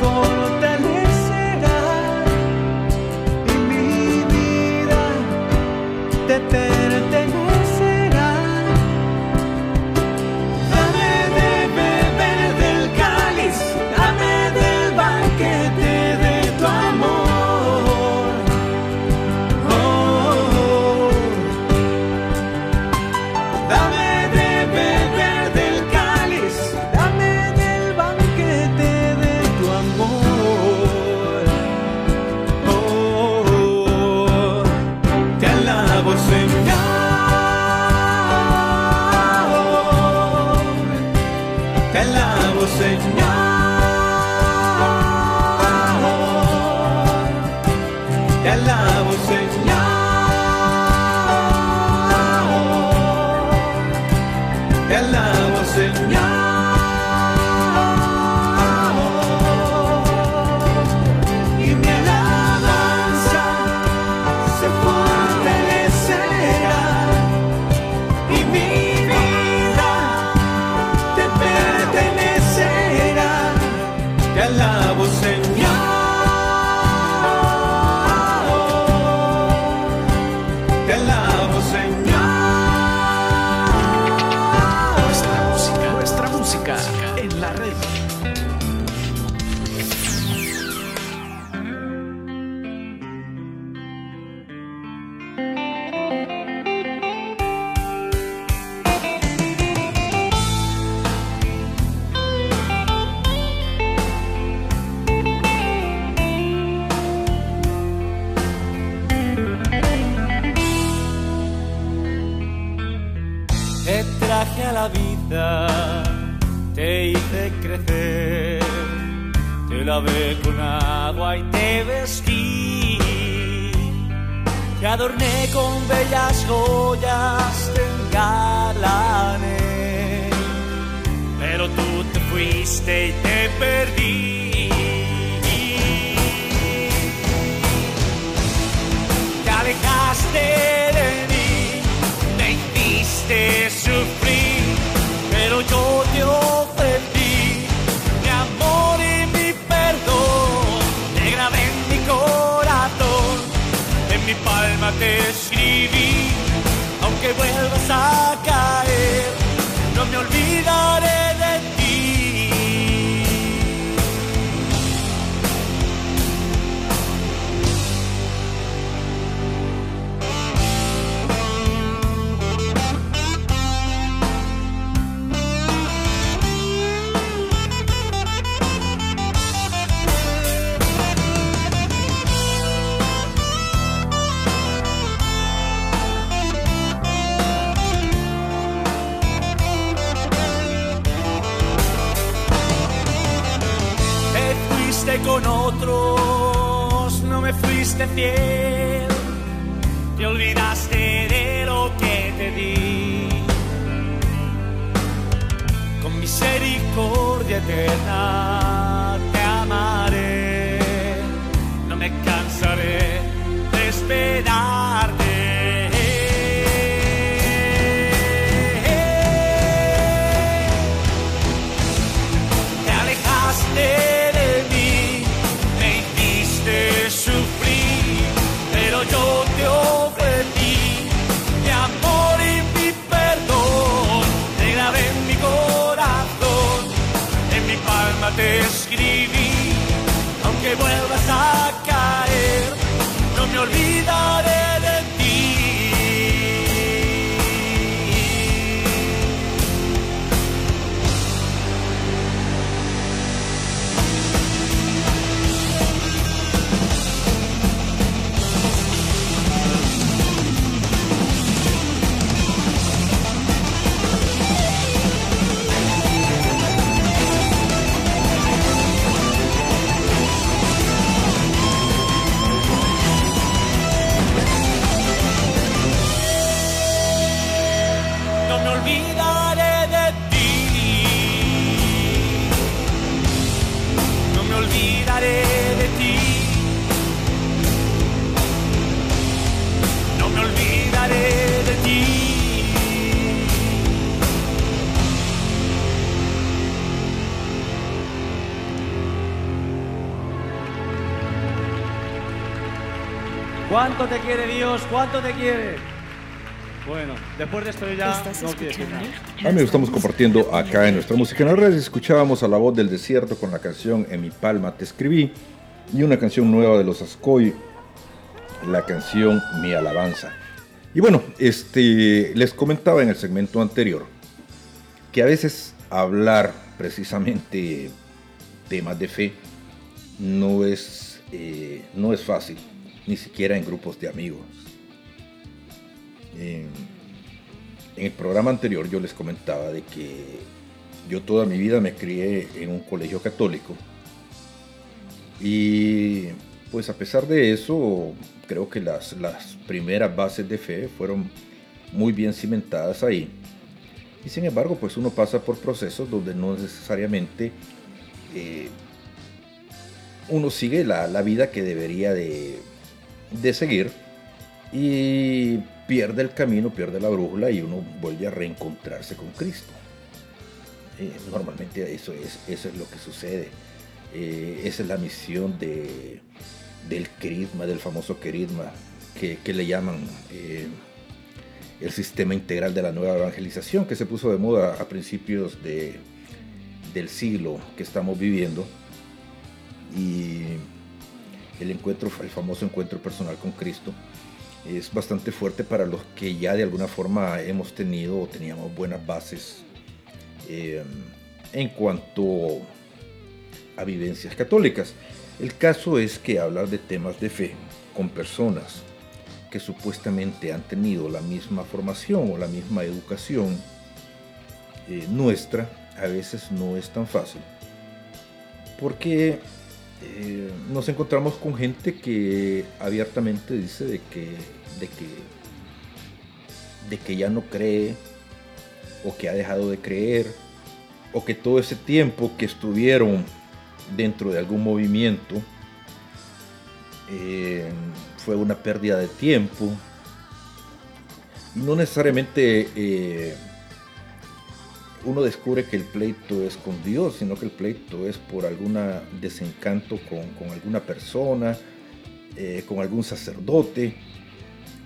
Fortalecerá y mi vida te pertenecerá. Dame de beber del cáliz, dame del banquete de tu amor. Oh, oh, oh. Dame de beber del cáliz, dame del banquete de tu amor. Señor, te alabo, Señor, te alabo, Señor, y mi alabanza se fortalecerá y mi vida te pertenecerá. Te alabo, Señor. La vida te hice crecer, te lavé con agua y te vestí, te adorné con bellas joyas, te engalané, pero tú te fuiste y te perdí. Te alejaste de mí, me hiciste sufrir, pero yo te ofendí, mi amor y mi perdón, te grabé en mi corazón, en mi palma te escribí, aunque vuelvas a caer, no me olvidaré de ti. con otros, no me fuiste fiel, te olvidaste de lo que te di, con misericordia eterna te amaré, no me cansaré de esperarte. De mí, me hiciste sufrir, pero yo te ofrecí mi amor y mi perdón, te grabé en mi corazón, en mi palma te escribí, aunque vuelvas a caer, no me olvidaré de ti. ¿Cuánto te quiere Dios? ¿Cuánto te quiere? Bueno, después de esto ya no quiero decir nada. Amigos, estamos compartiendo acá en Nuestra Música en la Red. Escuchábamos a La Voz del Desierto con la canción En mi palma te escribí y una canción nueva de los Ascoy, la canción Mi alabanza. Y bueno, este, les comentaba en el segmento anterior que a veces hablar precisamente temas de fe no es, eh, no es fácil. Ni siquiera en grupos de amigos. En, en el programa anterior yo les comentaba de que yo toda mi vida me crié en un colegio católico y pues a pesar de eso creo que las, las primeras bases de fe fueron muy bien cimentadas ahí, y sin embargo pues uno pasa por procesos donde no necesariamente eh, uno sigue la, la vida que debería de de seguir, y pierde el camino, pierde la brújula y uno vuelve a reencontrarse con Cristo. Eh, normalmente eso es, eso es lo que sucede. Eh, esa es la misión de, del querisma, del famoso querisma que, que le llaman eh, el sistema integral de la nueva evangelización, que se puso de moda a principios de, del siglo que estamos viviendo, y el encuentro, el famoso encuentro personal con Cristo, es bastante fuerte para los que ya de alguna forma hemos tenido o teníamos buenas bases eh, en cuanto a vivencias católicas. El caso es que hablar de temas de fe con personas que supuestamente han tenido la misma formación o la misma educación eh, nuestra, a veces no es tan fácil, porque Eh, nos encontramos con gente que abiertamente dice de que, de que, de que ya no cree, o que ha dejado de creer, o que todo ese tiempo que estuvieron dentro de algún movimiento eh, fue una pérdida de tiempo. No necesariamente eh, uno descubre que el pleito es con Dios, sino que el pleito es por algún desencanto con, con alguna persona, eh, con algún sacerdote,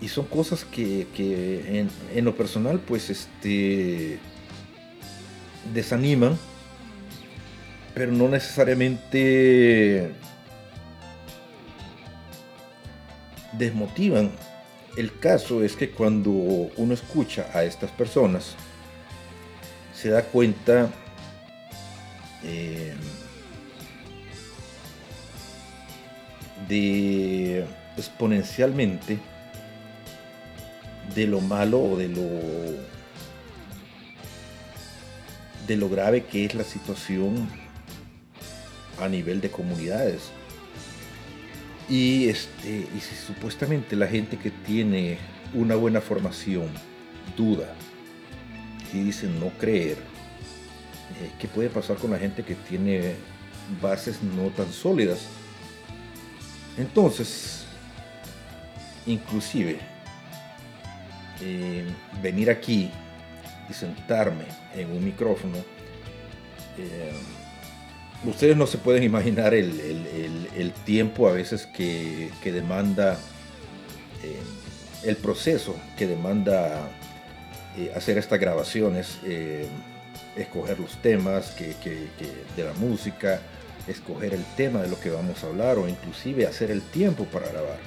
y son cosas que, que en, en lo personal pues este, desaniman, pero no necesariamente desmotivan. El caso es que cuando uno escucha a estas personas se da cuenta eh, de exponencialmente de lo malo o de lo de lo grave que es la situación a nivel de comunidades. Y, este, y si supuestamente la gente que tiene una buena formación duda y dice no creer, eh, ¿qué puede pasar con la gente que tiene bases no tan sólidas? Entonces, inclusive, eh, venir aquí y sentarme en un micrófono, eh, ustedes no se pueden imaginar el, el, el, el tiempo a veces que, que demanda, eh, el proceso que demanda eh, hacer estas grabaciones, eh, escoger los temas que, que, que de la música, escoger el tema de lo que vamos a hablar o inclusive hacer el tiempo para grabar.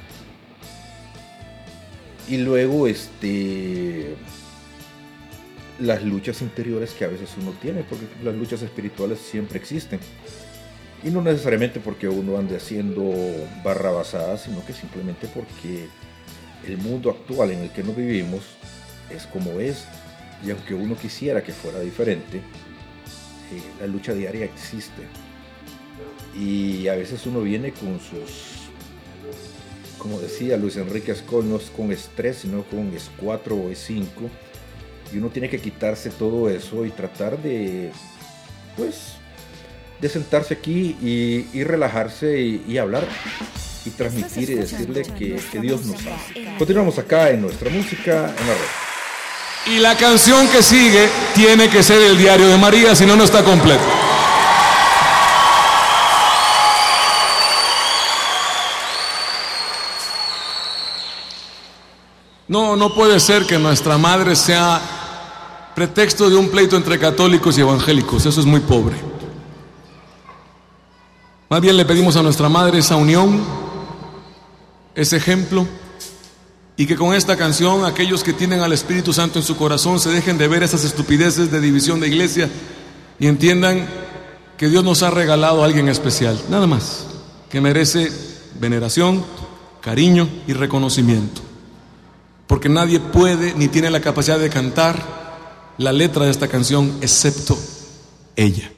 Y luego este... las luchas interiores que a veces uno tiene, porque las luchas espirituales siempre existen, y no necesariamente porque uno ande haciendo barrabasadas, sino que simplemente porque el mundo actual en el que nos vivimos es como es, y aunque uno quisiera que fuera diferente, eh, la lucha diaria existe, y a veces uno viene con sus, como decía Luis Enrique Ascoy, no es con estrés, sino con es cuatro o es cinco, y uno tiene que quitarse todo eso y tratar de, pues, de sentarse aquí y, y relajarse y, y hablar y transmitir y decirle que, que Dios nos ama. Continuamos acá en Nuestra Música en la Red. Y la canción que sigue tiene que ser el Diario de María, si no, no está completo. No, no puede ser que nuestra madre sea pretexto de un pleito entre católicos y evangélicos, eso es muy pobre. Más bien le pedimos a nuestra madre esa unión, ese ejemplo, y que con esta canción aquellos que tienen al Espíritu Santo en su corazón se dejen de ver esas estupideces de división de iglesia y entiendan que Dios nos ha regalado a alguien especial, nada más, que merece veneración, cariño y reconocimiento. Porque nadie puede ni tiene la capacidad de cantar la letra de esta canción, excepto ella.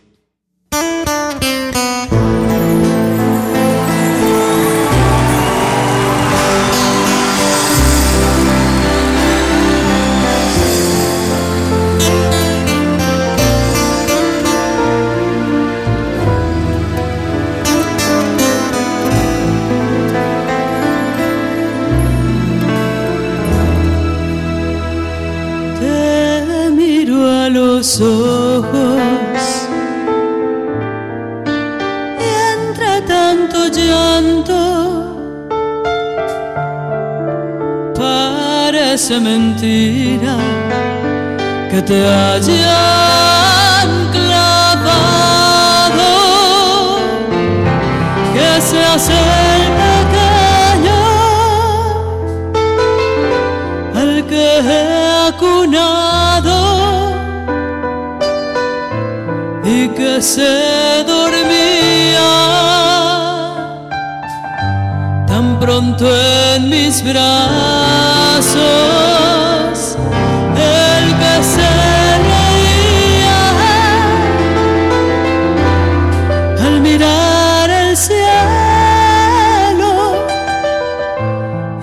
Ojos y entre tanto llanto parece mentira que te hayan clavado, que seas el pequeño al que he acunado y que se dormía tan pronto en mis brazos, el que se reía al mirar el cielo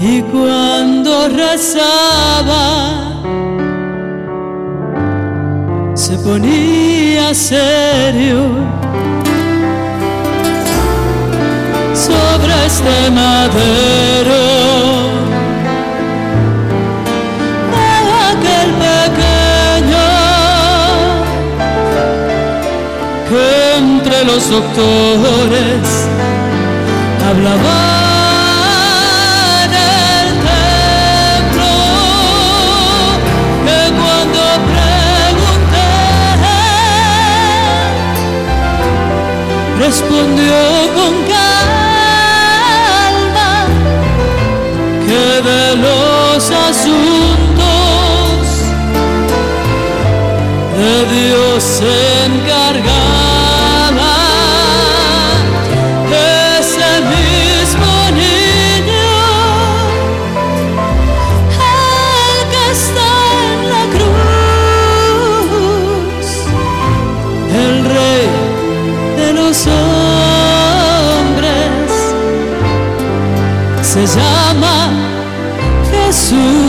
y cuando rezaba se ponía serio sobre este madero de aquel pequeño que entre los doctores hablaba. Respondió con calma que de los asuntos de Dios se encargaba ese mismo niño, el que está en la cruz, el Rey de los hombres, se llama Jesús.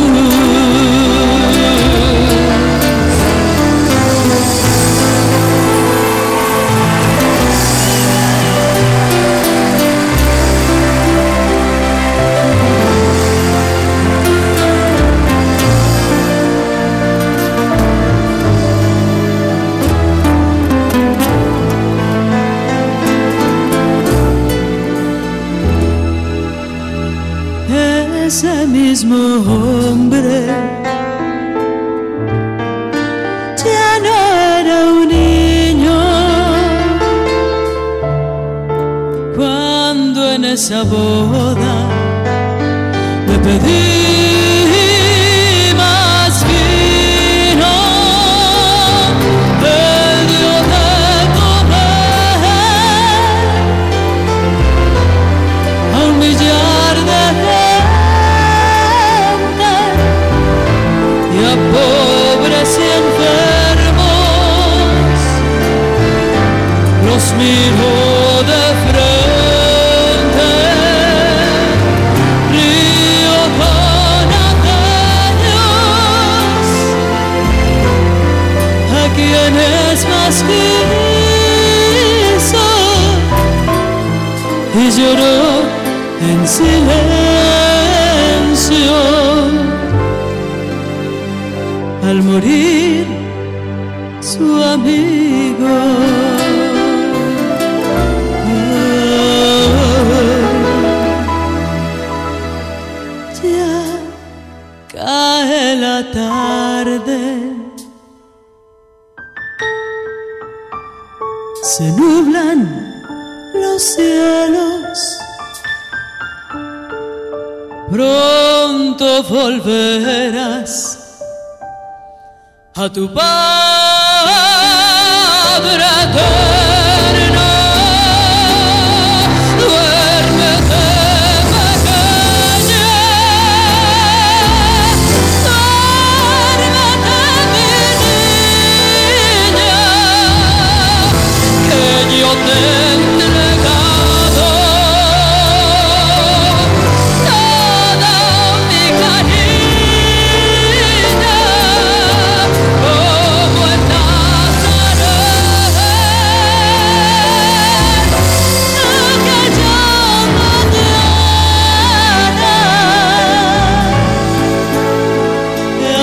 Ese mismo hombre ya no era un niño cuando en esa boda le pedí más vino. Él dio de comer a un millar de gente pobres y enfermos, los miró de frente, río con aquellos a quienes más quiso y lloró en silencio. Al morir su amigo, oh, oh, oh. Ya cae la tarde, se nublan los cielos, pronto volverás a tu palabra eterna. Duérmete, pequeña, duérmete, mi niña, que yo te he entregado todo mi cariño.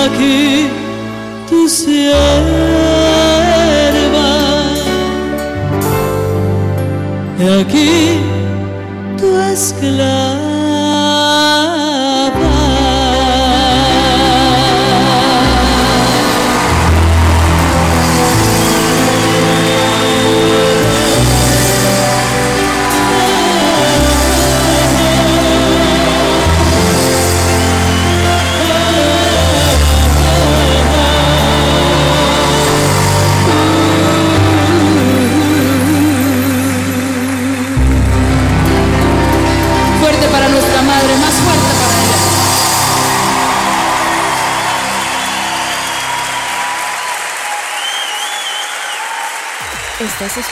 Aquí tu sierva, y aquí tu esclava.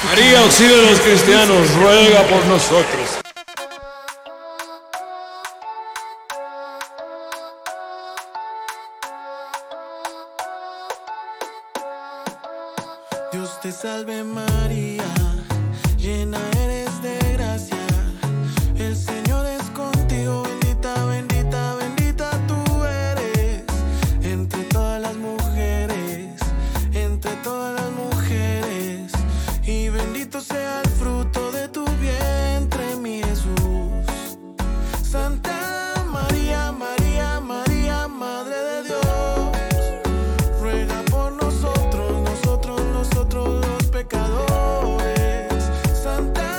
María, auxilio de los cristianos, ruega por nosotros. Dios te salve María, llena eres de gracia, el Señor es contigo, bendita, bendita, bendita tú eres, entre todas las mujeres, entre todas las mujeres. Y bendito sea el fruto de tu vientre, mi Jesús. Santa María, María, María, Madre de Dios, ruega por nosotros, nosotros, nosotros los pecadores. Santa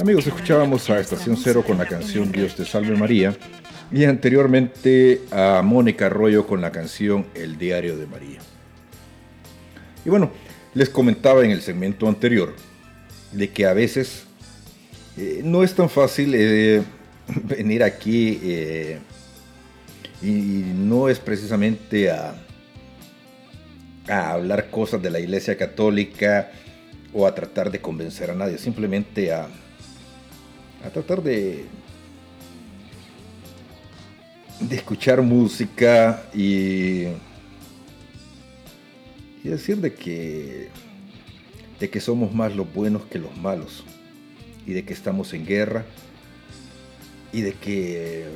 Amigos, escuchábamos a Estación Cero con la canción Dios te salve María y anteriormente a Mónica Arroyo con la canción El diario de María. Y bueno, les comentaba en el segmento anterior de que a veces eh, no es tan fácil eh, venir aquí eh, y, y no es precisamente a, a hablar cosas de la Iglesia Católica o a tratar de convencer a nadie, simplemente a, a tratar de, de escuchar música y, y decir de que, de que somos más los buenos que los malos y de que estamos en guerra y de que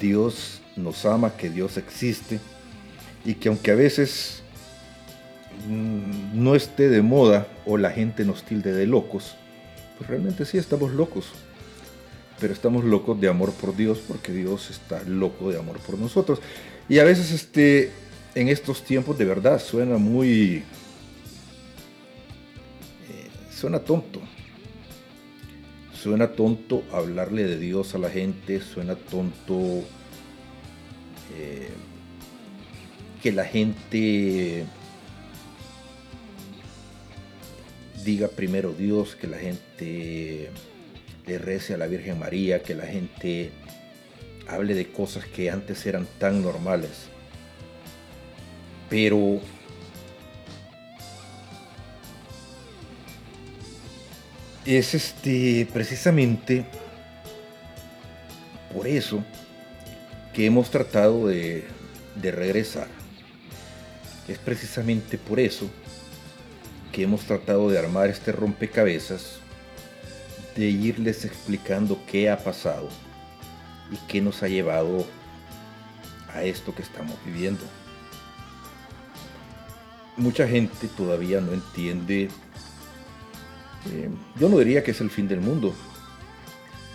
Dios nos ama, que Dios existe y que aunque a veces no esté de moda o la gente nos tilde de locos, pues realmente sí estamos locos, pero estamos locos de amor por Dios porque Dios está loco de amor por nosotros. Y a veces este, en estos tiempos de verdad suena muy eh, suena tonto suena tonto hablarle de Dios a la gente, suena tonto eh, que la gente diga primero Dios, que la gente le rece a la Virgen María, que la gente hable de cosas que antes eran tan normales. Pero es este precisamente por eso que hemos tratado de, de regresar. Es precisamente por eso que hemos tratado de armar este rompecabezas, de irles explicando qué ha pasado y qué nos ha llevado a esto que estamos viviendo. Mucha gente todavía no entiende, eh, yo no diría que es el fin del mundo,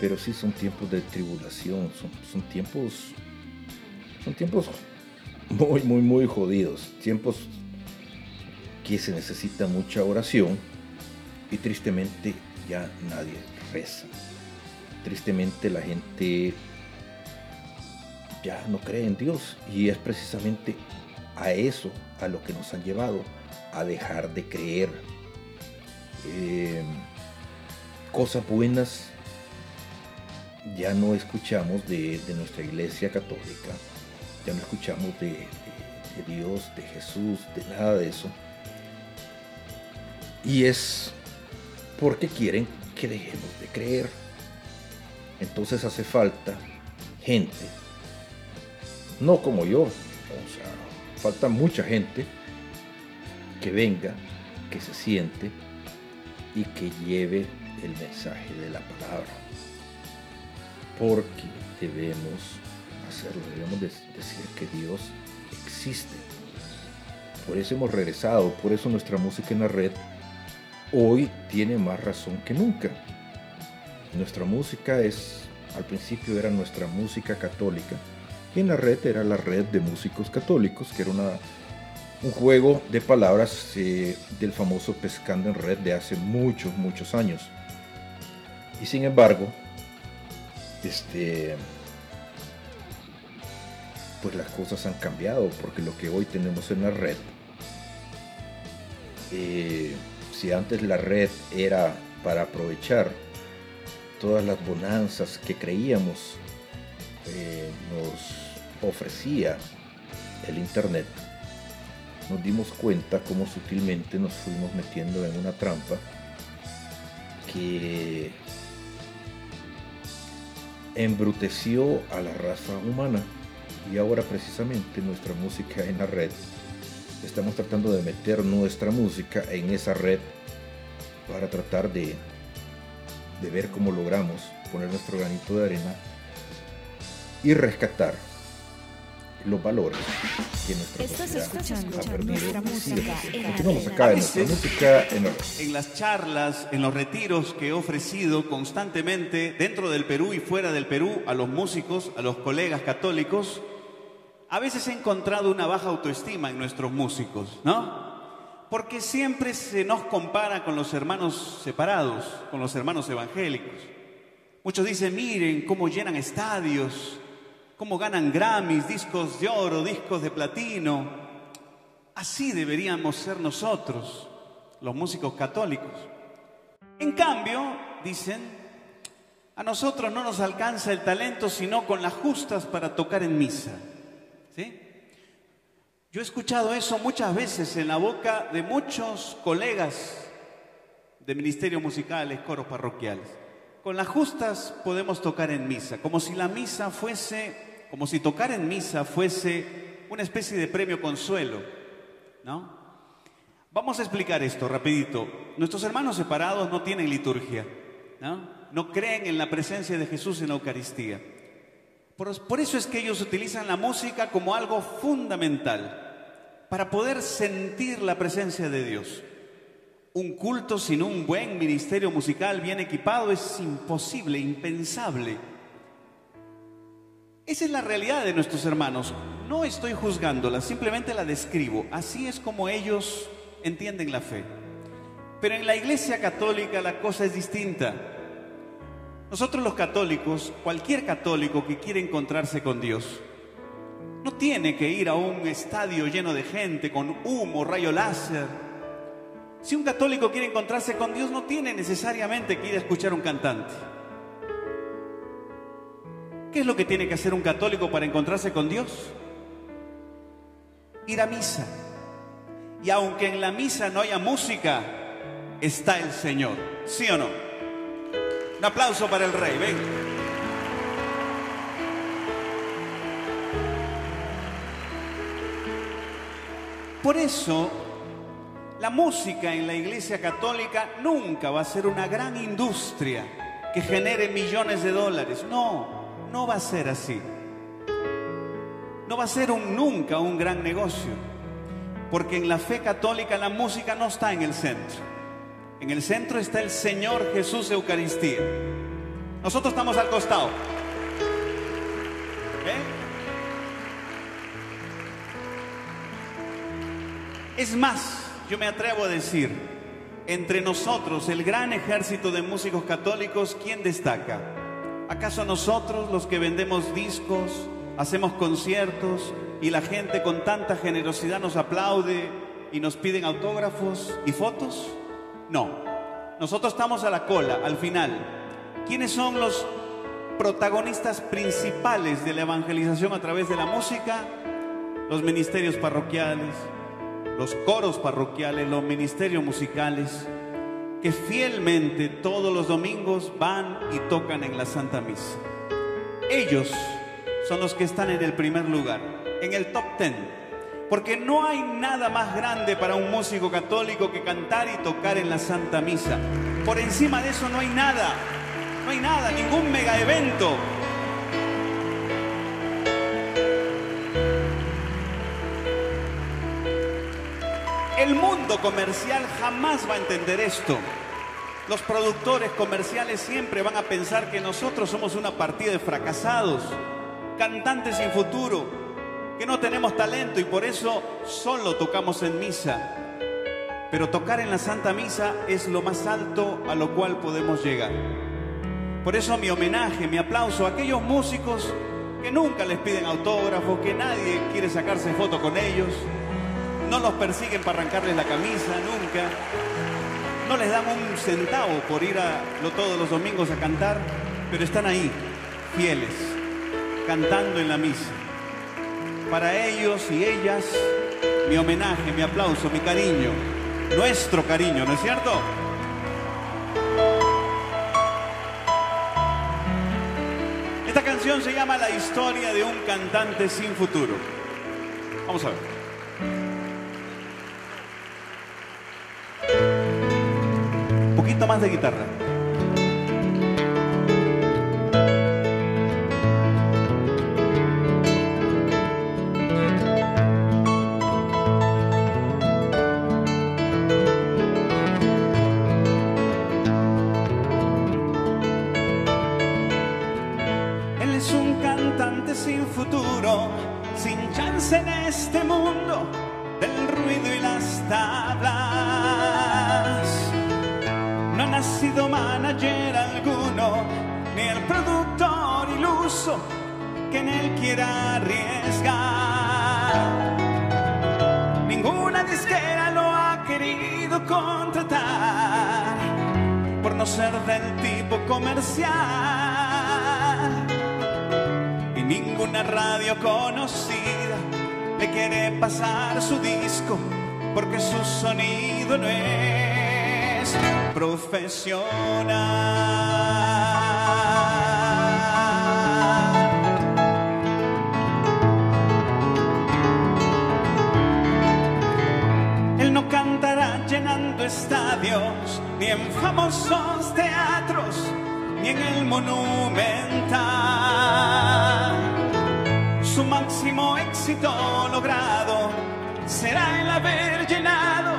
pero sí son tiempos de tribulación, son, son tiempos, son tiempos muy, muy, muy jodidos, tiempos que se necesita mucha oración y tristemente ya nadie reza. Tristemente la gente ya no cree en Dios y es precisamente a eso a lo que nos han llevado, a dejar de creer. Eh, cosas buenas ya no escuchamos de, de nuestra Iglesia Católica, ya no escuchamos de, de, de Dios, de Jesús, de nada de eso. Y es porque quieren que dejemos de creer. Entonces hace falta gente, no como yo, o sea, falta mucha gente que venga, que se siente y que lleve el mensaje de la palabra. Porque debemos hacerlo, debemos decir que Dios existe. Por eso hemos regresado, por eso nuestra música en la red hoy tiene más razón que nunca. Nuestra música es, al principio era nuestra música católica, y en la red era la red de músicos católicos, que era una, un juego de palabras eh, del famoso Pescando en Red de hace muchos, muchos años. Y sin embargo, este, pues las cosas han cambiado, porque lo que hoy tenemos en la red, eh, si antes la red era para aprovechar todas las bonanzas que creíamos eh, nos ofrecía el internet, nos dimos cuenta cómo sutilmente nos fuimos metiendo en una trampa que embruteció a la raza humana. Y ahora precisamente nuestra música en la red, estamos tratando de meter nuestra música en esa red para tratar de, de ver cómo logramos poner nuestro granito de arena y rescatar los valores que nuestra sociedad ha perdido. Continuamos acá en nuestra música en la red. En las charlas, en los retiros que he ofrecido constantemente dentro del Perú y fuera del Perú a los músicos, a los colegas católicos, a veces he encontrado una baja autoestima en nuestros músicos, ¿no? porque siempre se nos compara con los hermanos separados, con los hermanos evangélicos. Muchos dicen, miren cómo llenan estadios, cómo ganan Grammys, discos de oro, discos de platino. Así deberíamos ser nosotros, los músicos católicos. En cambio, dicen, a nosotros no nos alcanza el talento sino con las justas para tocar en misa. ¿Sí? Yo he escuchado eso muchas veces en la boca de muchos colegas de ministerios musicales, coros parroquiales. Con las justas podemos tocar en misa, como si la misa fuese, como si tocar en misa fuese una especie de premio consuelo, ¿no? Vamos a explicar esto rapidito. Nuestros hermanos separados no tienen liturgia, ¿no? No creen en la presencia de Jesús en la Eucaristía. Por, por eso es que ellos utilizan la música como algo fundamental para poder sentir la presencia de Dios. Un culto sin un buen ministerio musical bien equipado es imposible, impensable. Esa es la realidad de nuestros hermanos. No estoy juzgándola, simplemente la describo. Así es como ellos entienden la fe. Pero en la Iglesia Católica la cosa es distinta. Nosotros los católicos, cualquier católico que quiere encontrarse con Dios, no tiene que ir a un estadio lleno de gente con humo, rayo láser. Si un católico quiere encontrarse con Dios, no tiene necesariamente que ir a escuchar a un cantante. ¿Qué es lo que tiene que hacer un católico para encontrarse con Dios? Ir a misa. Y aunque en la misa no haya música, está el Señor. ¿Sí o no? Un aplauso para el Rey, ven. Por eso, la música en la Iglesia Católica nunca va a ser una gran industria que genere millones de dólares. No, no va a ser así. No va a ser un, nunca un gran negocio. Porque en la fe católica la música no está en el centro. En el centro está el Señor Jesús Eucaristía. Nosotros estamos al costado. ¿Eh? Es más, yo me atrevo a decir, entre nosotros, el gran ejército de músicos católicos, ¿quién destaca? ¿Acaso nosotros los que vendemos discos, hacemos conciertos y la gente con tanta generosidad nos aplaude y nos piden autógrafos y fotos? No, nosotros estamos a la cola, al final. ¿Quiénes son los protagonistas principales de la evangelización a través de la música? Los ministerios parroquiales, los coros parroquiales, los ministerios musicales, que fielmente todos los domingos van y tocan en la Santa Misa. Ellos son los que están en el primer lugar, en el top diez, porque no hay nada más grande para un músico católico que cantar y tocar en la Santa Misa. Por encima de eso no hay nada, no hay nada, ningún mega evento. El mundo comercial jamás va a entender esto. Los productores comerciales siempre van a pensar que nosotros somos una partida de fracasados, cantantes sin futuro, que no tenemos talento y por eso solo tocamos en misa. Pero tocar en la Santa Misa es lo más alto a lo cual podemos llegar. Por eso mi homenaje, mi aplauso a aquellos músicos que nunca les piden autógrafos, que nadie quiere sacarse foto con ellos. No los persiguen para arrancarles la camisa, nunca. No les dan un centavo por ir a lo, todos los domingos a cantar, pero están ahí, fieles, cantando en la misa. Para ellos y ellas, mi homenaje, mi aplauso, mi cariño, nuestro cariño, ¿no es cierto? Esta canción se llama La historia de un cantante sin futuro. Vamos a ver. Más de guitarra. Él es un cantante sin futuro, sin chance en este mundo. del ruido y las tablas. No ha nacido manager alguno, ni el productor iluso que en él quiera arriesgar. Ninguna disquera lo ha querido contratar por no ser del tipo comercial. Y ninguna radio conocida le quiere pasar su disco porque su sonido no es profesional. No cantará llenando estadios, ni en famosos teatros, ni en el Monumental. Su máximo éxito logrado será el haber llenado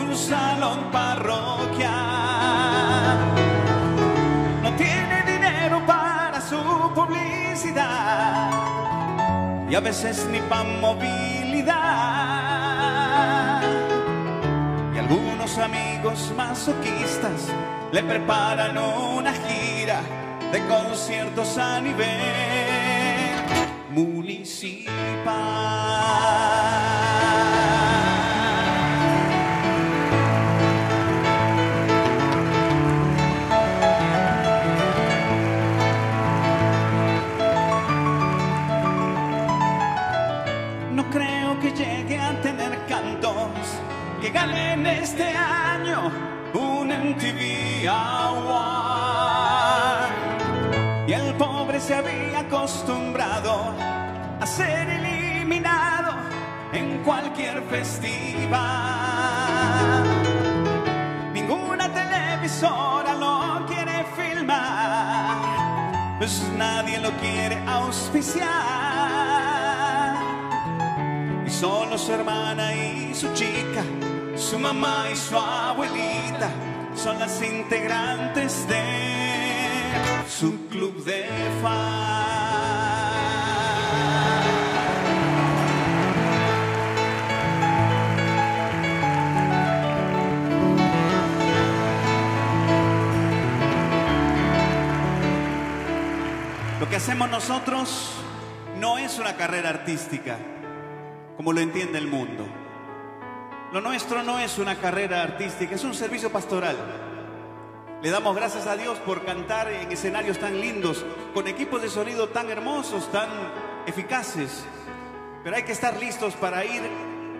un salón parroquial. No tiene dinero para su publicidad y a veces ni para movilidad. Algunos amigos masoquistas le preparan una gira de conciertos a nivel municipal. No creo que llegue a tener cantos que ganen este año un M T V Award. Y el pobre se había acostumbrado a ser eliminado en cualquier festival. Ninguna televisora lo quiere filmar, pues nadie lo quiere auspiciar. Y solo su hermana y su chica, su mamá y su abuelita son las integrantes de su club de fans. Lo que hacemos nosotros no es una carrera artística, como lo entiende el mundo. Lo nuestro no es una carrera artística, es un servicio pastoral. Le damos gracias a Dios por cantar en escenarios tan lindos, con equipos de sonido tan hermosos, tan eficaces. Pero hay que estar listos para ir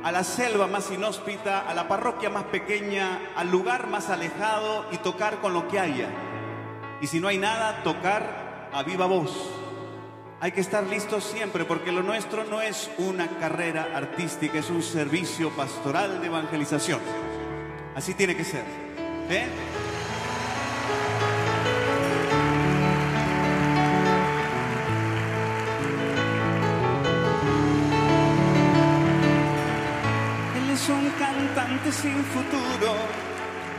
a la selva más inhóspita, a la parroquia más pequeña, al lugar más alejado y tocar con lo que haya. Y si no hay nada, tocar a viva voz. Hay que estar listos siempre, porque lo nuestro no es una carrera artística, es un servicio pastoral de evangelización. Así tiene que ser. ¿Eh? Él es un cantante sin futuro,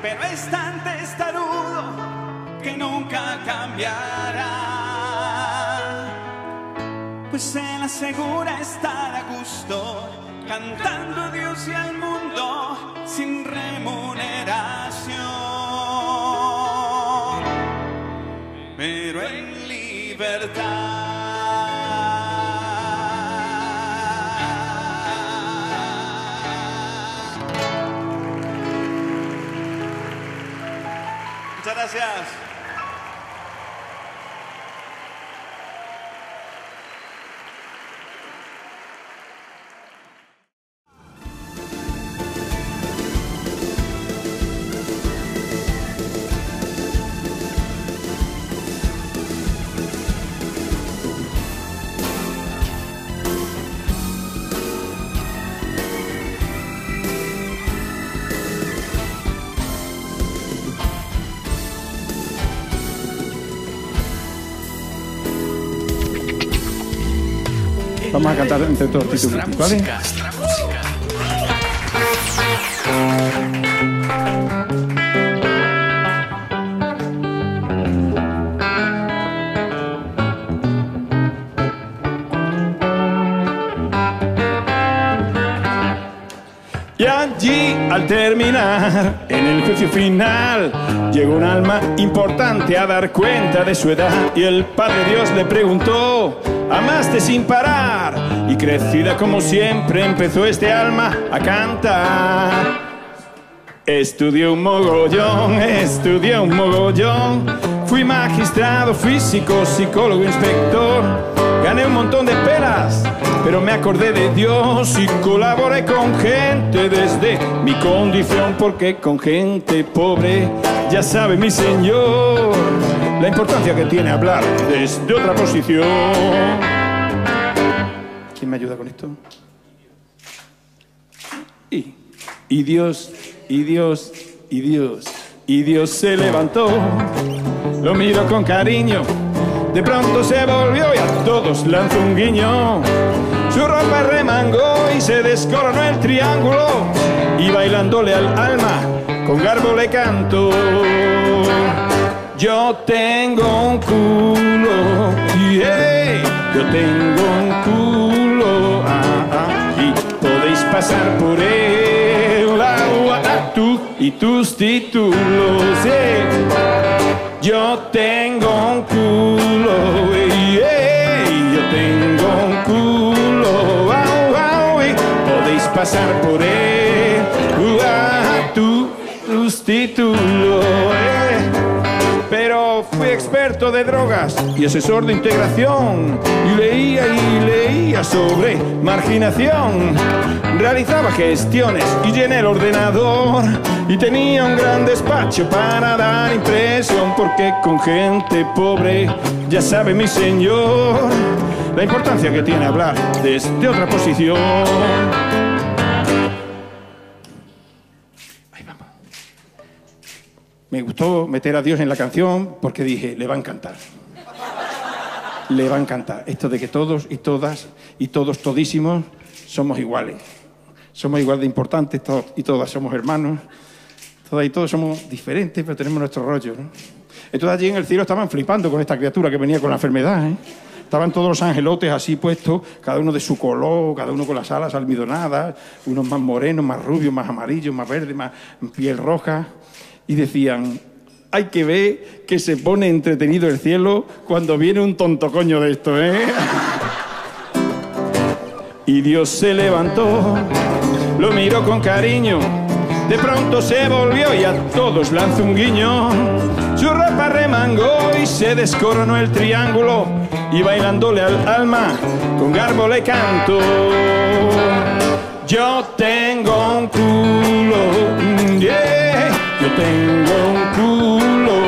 pero es tan testarudo que nunca cambiará. Pues él asegura estar a gusto, cantando a Dios y al mundo sin remuneración, pero en libertad. Muchas gracias. Vamos a cantar entre todos los títulos, ¿vale? Y allí, al terminar, en el juicio final, llegó un alma importante a dar cuenta de su edad. Y el Padre Dios le preguntó: ¿amaste sin parar? Y crecida como siempre empezó este alma a cantar. Estudié un mogollón, estudié un mogollón. Fui magistrado, físico, psicólogo, inspector. Gané un montón de pelas, pero me acordé de Dios. Y colaboré con gente desde mi condición, porque con gente pobre, ya sabe mi señor, la importancia que tiene hablar desde otra posición. ¿Quién me ayuda con esto? Y, y Dios... Y Dios, y Dios, y Dios se levantó. Lo miró con cariño. De pronto se volvió y a todos lanzó un guiño. Su ropa remangó y se descoronó el triángulo. Y bailándole al alma, con garbo le cantó: yo tengo un culo, yeah. Yo tengo un culo, ah, ah, y podéis pasar por él. Tú y tus títulos, yeah. Yo tengo un culo, yeah. Yo tengo un culo, wow, wow, yeah. Podéis pasar por él, uh, tú, tus títulos, yeah. Pero fui experto de drogas y asesor de integración, y leía y leía sobre marginación. Realizaba gestiones y llené el ordenador, y tenía un gran despacho para dar impresión, porque con gente pobre, ya sabe mi señor, la importancia que tiene hablar desde otra posición. Ahí vamos. Me gustó meter a Dios en la canción porque dije, le va a encantar. Le va a encantar. Esto de que todos y todas y todos todísimos somos iguales. Somos igual de importantes, todos y todas somos hermanos, todas y todos somos diferentes, pero tenemos nuestro rollo, ¿no? Entonces allí en el cielo estaban flipando con esta criatura que venía con la enfermedad, ¿eh? Estaban todos los angelotes así puestos, cada uno de su color, cada uno con las alas almidonadas, unos más morenos, más rubios, más amarillos, más verdes, más piel roja, y decían, hay que ver que se pone entretenido el cielo cuando viene un tonto coño de esto, ¿eh? Y Dios se levantó, lo miró con cariño, de pronto se volvió y a todos lanzó un guiño. Su ropa remangó y se descoronó el triángulo, y bailándole al alma, con garbo le cantó. Yo tengo un culo, yeah, yo tengo un culo,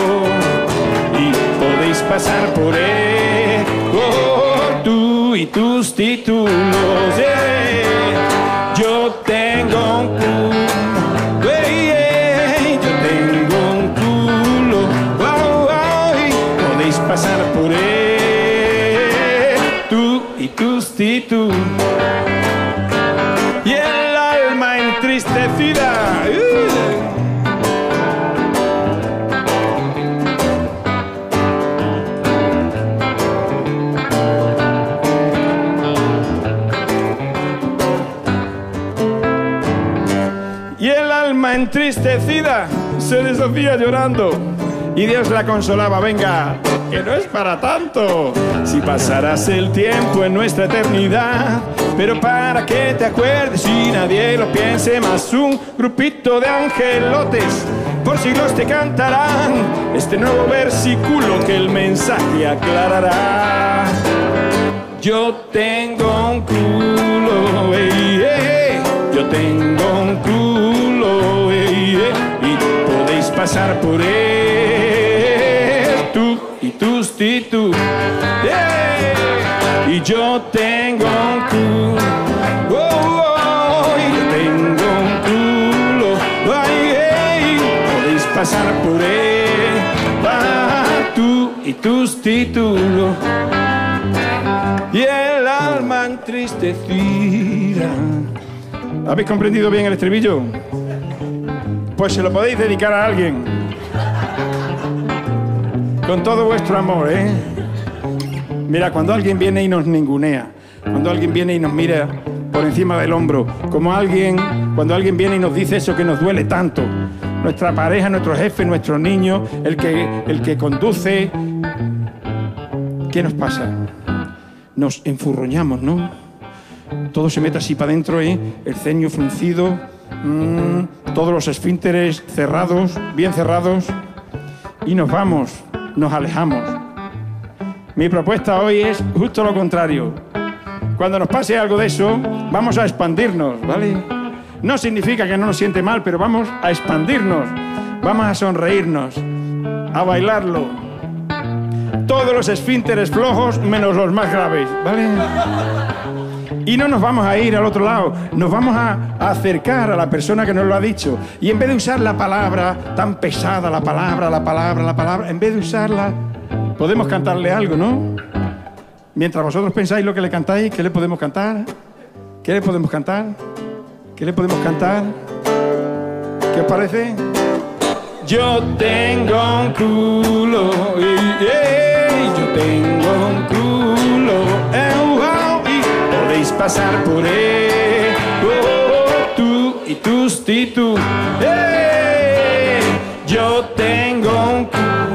y podéis pasar por él, oh, tú y tus títulos, yeah. Yo tengo un culo, yeah, yo tengo un culo, wow, wow, podéis pasar por él, tú y tus títulos. Y el alma entristecida. Entristecida, se deshacía llorando, y Dios la consolaba, venga, que no es para tanto, si pasarás el tiempo en nuestra eternidad, pero para que te acuerdes y nadie lo piense más, un grupito de angelotes por siglos te cantarán este nuevo versículo que el mensaje aclarará. Yo tengo un culo, hey, hey, yo tengo un culo, y podéis pasar por él, tú y tus títulos, yeah. Y yo tengo un culo, oh, oh, yo tengo un culo, oh, yeah. Podéis pasar por él, ah, tú y tus títulos. Y el alma entristecida. ¿Habéis comprendido bien el estribillo? Pues se lo podéis dedicar a alguien. Con todo vuestro amor, ¿eh? Mira, cuando alguien viene y nos ningunea, cuando alguien viene y nos mira por encima del hombro, como alguien, cuando alguien viene y nos dice eso que nos duele tanto, nuestra pareja, nuestro jefe, nuestro niño, el que, el que conduce, ¿qué nos pasa? Nos enfurroñamos, ¿no? Todo se mete así para adentro, ¿eh? El ceño fruncido, mmm, todos los esfínteres cerrados, bien cerrados, y nos vamos, nos alejamos. Mi propuesta hoy es justo lo contrario. Cuando nos pase algo de eso, vamos a expandirnos, ¿vale? No significa que no nos siente mal, pero vamos a expandirnos, vamos a sonreírnos, a bailarlo. Todos los esfínteres flojos, menos los más graves, ¿vale? Y no nos vamos a ir al otro lado, nos vamos a acercar a la persona que nos lo ha dicho. Y en vez de usar la palabra tan pesada, la palabra, la palabra, la palabra, en vez de usarla, podemos cantarle algo, ¿no? Mientras vosotros pensáis lo que le cantáis, ¿qué le podemos cantar? ¿Qué le podemos cantar? ¿Qué le podemos cantar? ¿Qué os parece? Yo tengo un culo, yeah, yeah, yo tengo un culo, eh, podéis pasar por él, oh, oh, tú y tus titus. Hey, yo tengo un culo,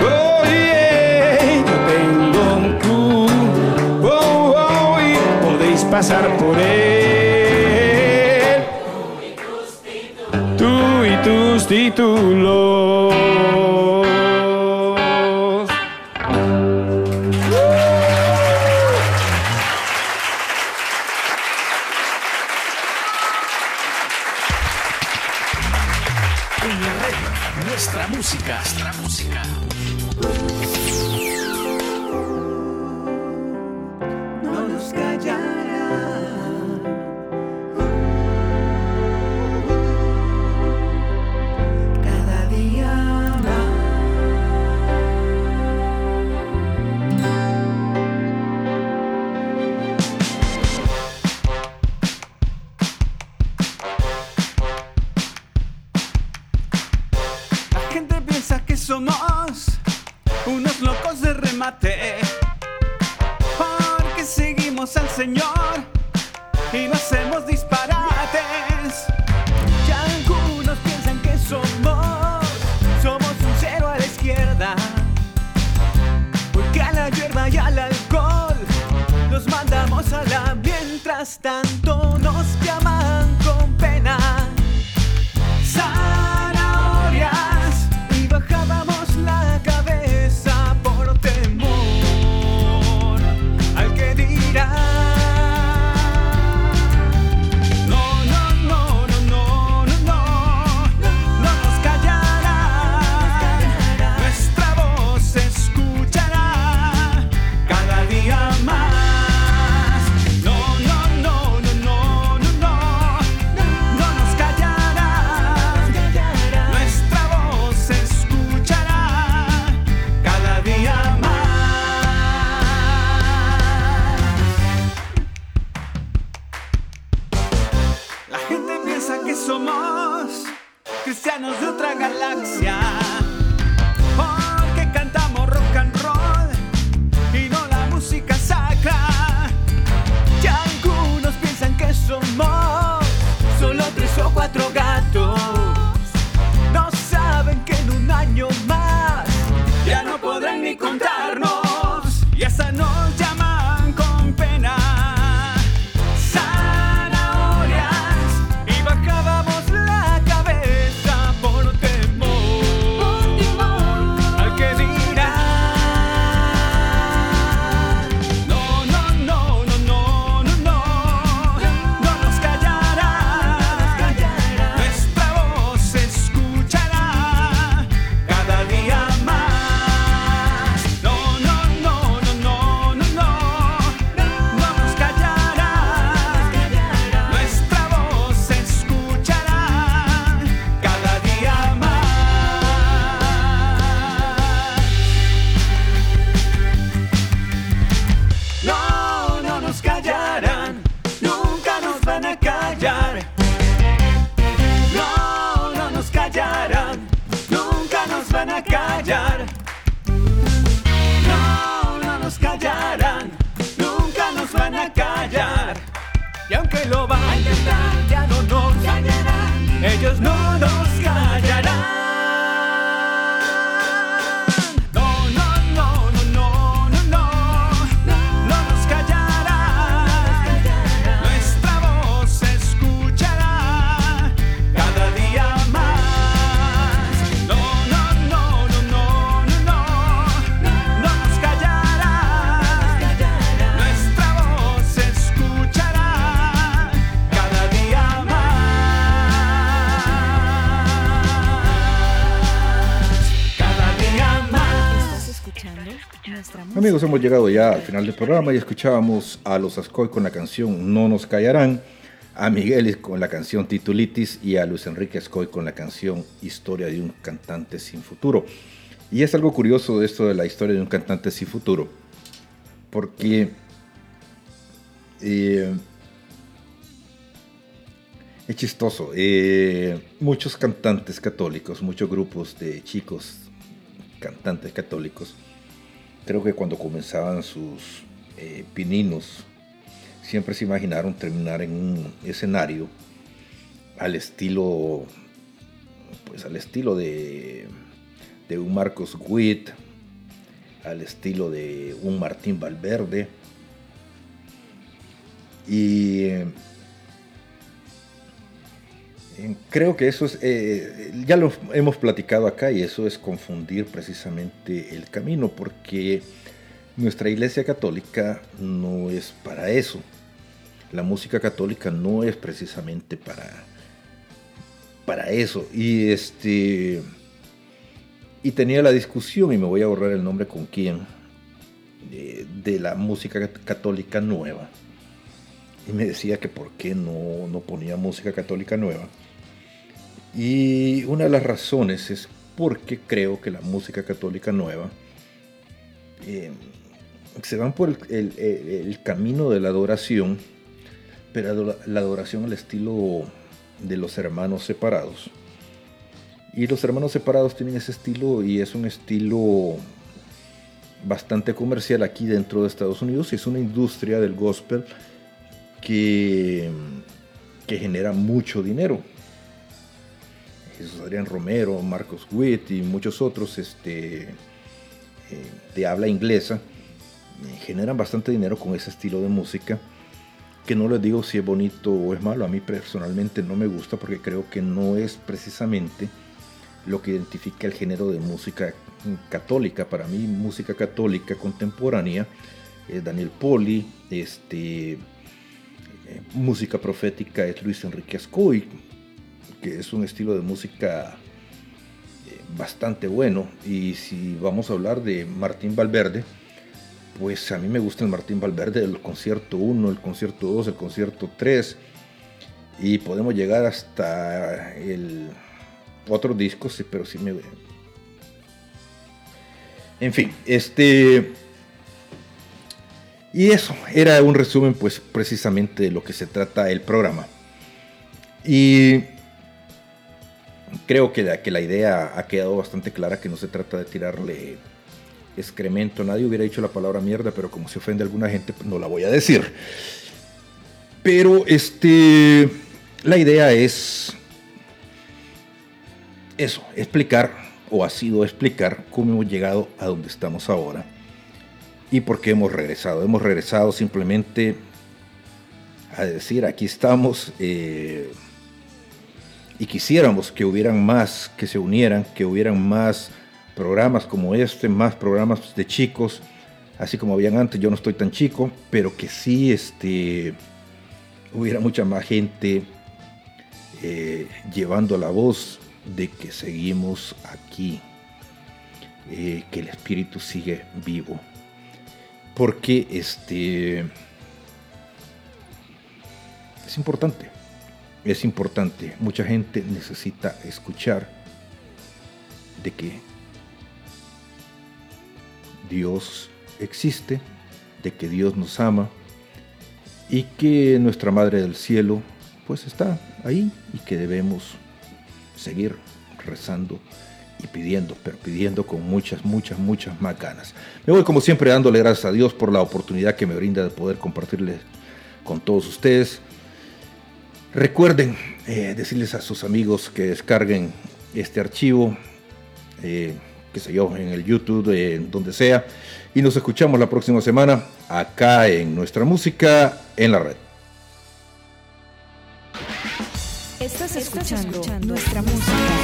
oh, yeah, yo tengo un culo, oh, oh, y podéis pasar por él, tú y tus títulos. Y aunque lo van a intentar, ya no nos callarán. Ellos no nos callarán. Amigos, hemos llegado ya al final del programa y escuchábamos a los Ascoy con la canción No nos callarán, a Miguel con la canción Titulitis y a Luis Enrique Ascoy con la canción Historia de un cantante sin futuro. Y es algo curioso esto de la historia de un cantante sin futuro, porque eh, es chistoso. Eh, muchos cantantes católicos, muchos grupos de chicos cantantes católicos, creo que cuando comenzaban sus eh, pininos, siempre se imaginaron terminar en un escenario al estilo, pues al estilo de, de un Marcos Witt, al estilo de un Martín Valverde. Y eh, creo que eso es, eh, ya lo hemos platicado acá, y eso es confundir precisamente el camino, porque nuestra Iglesia Católica no es para eso. La música católica no es precisamente para, para eso. Y este y tenía la discusión, y me voy a borrar el nombre con quién, de, de la música católica nueva. Y me decía que por qué no, no ponía música católica nueva. Y una de las razones es porque creo que la música católica nueva eh, se van por el, el, el camino de la adoración, pero la adoración al estilo de los hermanos separados. Y los hermanos separados tienen ese estilo, y es un estilo bastante comercial aquí dentro de Estados Unidos. Es una industria del gospel que, que genera mucho dinero. Jesús Adrián Romero, Marcos Witt y muchos otros este, eh, de habla inglesa eh, generan bastante dinero con ese estilo de música, que no les digo si es bonito o es malo. A mí personalmente no me gusta, porque creo que no es precisamente lo que identifica el género de música católica. Para mí, música católica contemporánea es Daniel Poli, este, eh, música profética es Luis Enrique Ascoy, que es un estilo de música bastante bueno. Y si vamos a hablar de Martín Valverde, pues a mí me gusta el Martín Valverde del concierto uno, el concierto dos, el concierto tres, y podemos llegar hasta el otro disco, sí, pero sí me... En fin, este... Y eso era un resumen, pues, precisamente de lo que se trata el programa. Y... creo que la, que la idea ha quedado bastante clara, que no se trata de tirarle excremento. Nadie hubiera dicho la palabra mierda, pero como se ofende a alguna gente, pues no la voy a decir. Pero este, la idea es eso, explicar, o ha sido explicar, cómo hemos llegado a donde estamos ahora y por qué hemos regresado. Hemos regresado simplemente a decir, aquí estamos, eh, y quisiéramos que hubieran más, que se unieran, que hubieran más programas como este, más programas de chicos, así como habían antes. Yo no estoy tan chico, pero que sí este, hubiera mucha más gente eh, llevando la voz de que seguimos aquí, eh, que el espíritu sigue vivo. Porque este, es importante. Es importante, mucha gente necesita escuchar de que Dios existe, de que Dios nos ama y que nuestra Madre del Cielo pues está ahí, y que debemos seguir rezando y pidiendo, pero pidiendo con muchas, muchas, muchas más ganas. Me voy como siempre dándole gracias a Dios por la oportunidad que me brinda de poder compartirles con todos ustedes. Recuerden eh, decirles a sus amigos que descarguen este archivo, eh, qué sé yo, en el YouTube, eh, donde sea. Y nos escuchamos la próxima semana acá en Nuestra Música en la Red. Estás escuchando, escuchando Nuestra Música en la Red.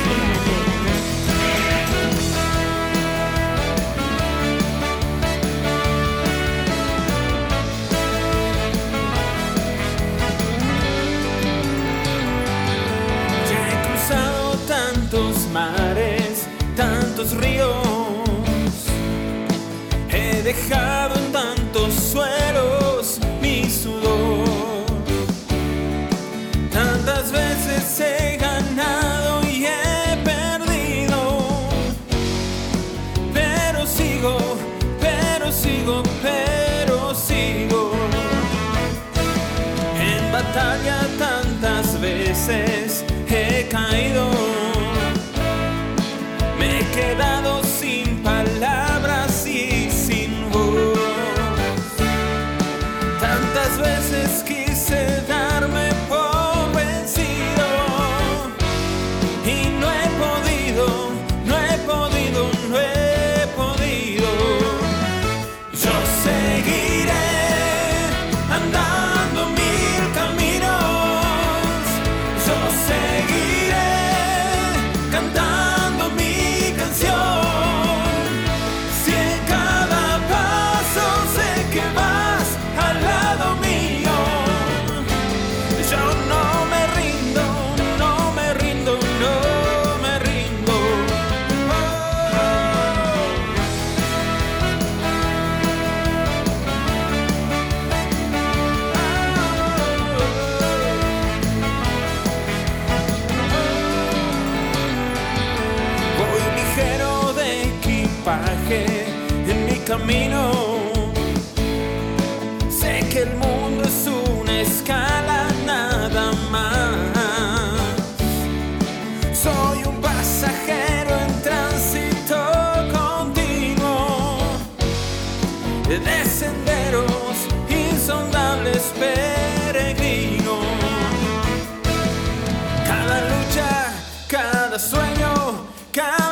Tantos mares, tantos ríos, he dejado en tantos suelos mi sudor. Tantas veces he ganado y he perdido, pero sigo, pero sigo, pero sigo. En batalla tantas veces he caído, quedado sin palabras y sin voz. Tantas veces quise darme por vencido y no he podido, no he podido, no he podido. Yo seguiré andando mil caminos, yo seguiré cantando camino. Sé que el mundo es una escala nada más. Soy un pasajero en tránsito continuo de senderos insondables, peregrino. Cada lucha, cada sueño, cada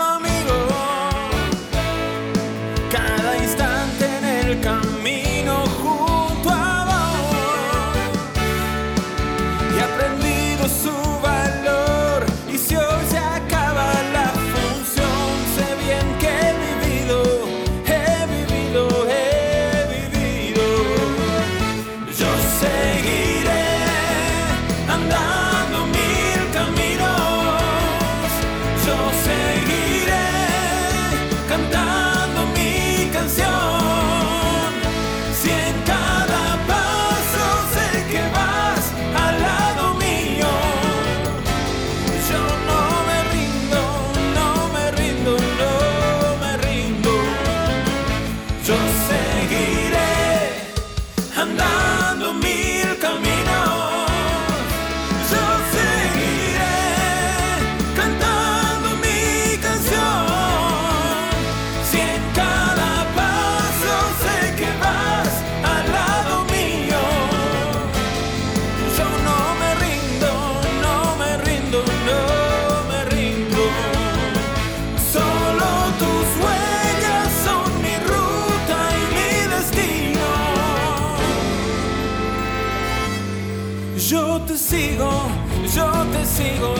sigo, yo te sigo.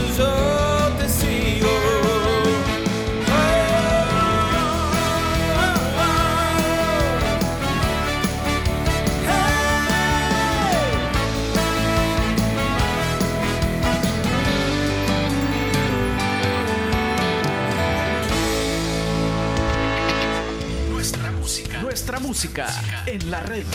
Oh, oh, oh. Hey. Nuestra música, nuestra música en la red.